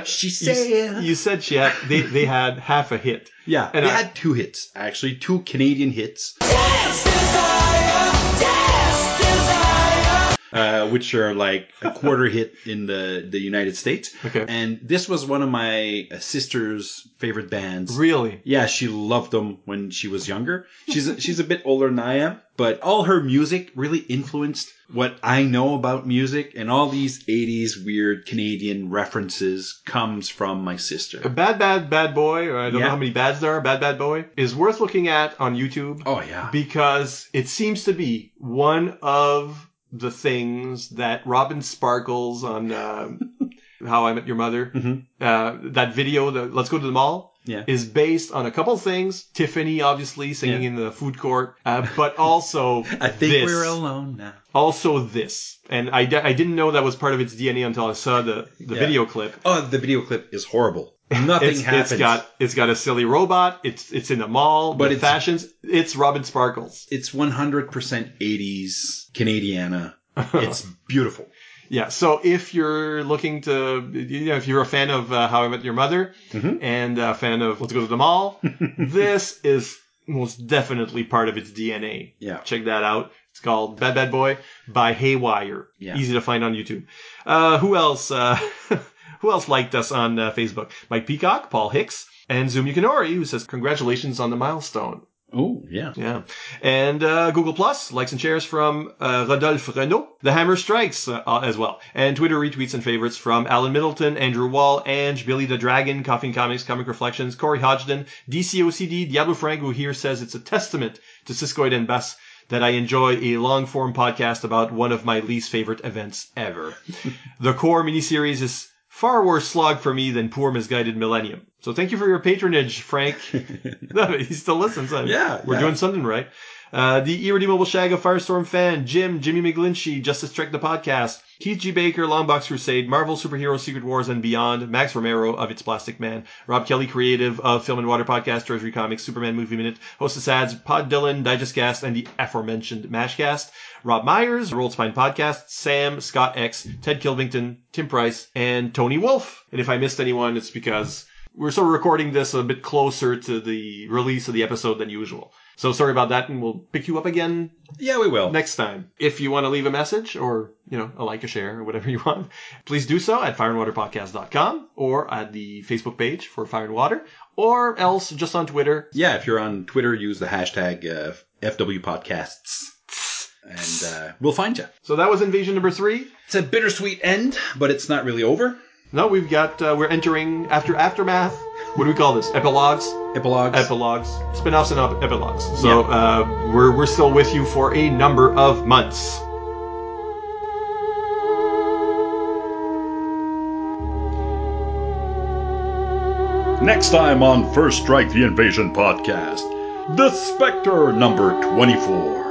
She said. You said she had. They had half a hit. Yeah, and they had 2 hits actually, 2 Canadian hits. Dance Desire, Dance Desire. Which are like a quarter hit in the United States. Okay. And this was one of my sister's favorite bands. Really? Yeah, she loved them when she was younger. She's a bit older than I am, but all her music really influenced what I know about music, and all these 80s weird Canadian references comes from my sister. Bad Boy, or I don't know how many bads there are, Bad Boy, is worth looking at on YouTube. Oh, yeah. Because it seems to be one of the things that Robin Sparkles on How I Met Your Mother, that video, the Let's Go to the Mall, is based on a couple things. Tiffany, obviously, singing in the food court, but also I think this. We're alone now. Also this. And I didn't know that was part of its DNA until I saw the video clip. Oh, the video clip is horrible. Nothing happens. It's got a silly robot. It's in the mall. But it fashions. It's Robin Sparkles. It's 100% 80s Canadiana. It's beautiful. Yeah, so if you're looking to, if you're a fan of How I Met Your Mother and a fan of Let's Go to the Mall, this is most definitely part of its DNA. Yeah. Check that out. It's called Bad Boy by Haywire. Yeah. Easy to find on YouTube. Who else? Who else liked us on Facebook? Mike Peacock, Paul Hicks, and Zoom Yukinori, who says, congratulations on the milestone. Oh, yeah. Yeah. And Google Plus, likes and shares from Rodolphe Renault. The Hammer Strikes as well. And Twitter retweets and favorites from Alan Middleton, Andrew Wall, Ange, Billy the Dragon, Coughing Comics, Comic Reflections, Corey Hodgden, DCOCD, Diablo Frank, who here says it's a testament to Siskoid and Bess that I enjoy a long-form podcast about one of my least favorite events ever. The Core miniseries is far worse slog for me than poor Misguided Millennium. So thank you for your patronage, Frank. No, he still listens. We're doing something right. The Irredeemable Shag of Firestorm Fan, Jimmy McGlinchey, Justice Trek the Podcast, Keith G. Baker, Longbox Crusade, Marvel Superhero Secret Wars and Beyond, Max Romero of It's Plastic Man, Rob Kelly, creative of Film and Water Podcast, Treasury Comics, Superman Movie Minute, Hostess Ads, Pod Dylan, Digest Cast, and the aforementioned Mashcast, Rob Myers, Roll Spine Podcast, Sam, Scott X, Ted Kilvington, Tim Price, and Tony Wolf. And if I missed anyone, it's because we're sort of recording this a bit closer to the release of the episode than usual. So sorry about that, and we'll pick you up again. Yeah, we will. Next time. If you want to leave a message or, a like, a share, or whatever you want, please do so at fireandwaterpodcast.com or at the Facebook page for Fire and Water, or else just on Twitter. Yeah, if you're on Twitter, use the hashtag FWPodcasts, and we'll find you. So that was Invasion number 3. It's a bittersweet end, but it's not really over. No, we've got, we're entering aftermath. What do we call this? Epilogues. Spinoffs and epilogues. So we're still with you for a number of months. Next time on First Strike the Invasion Podcast, The Spectre number 24.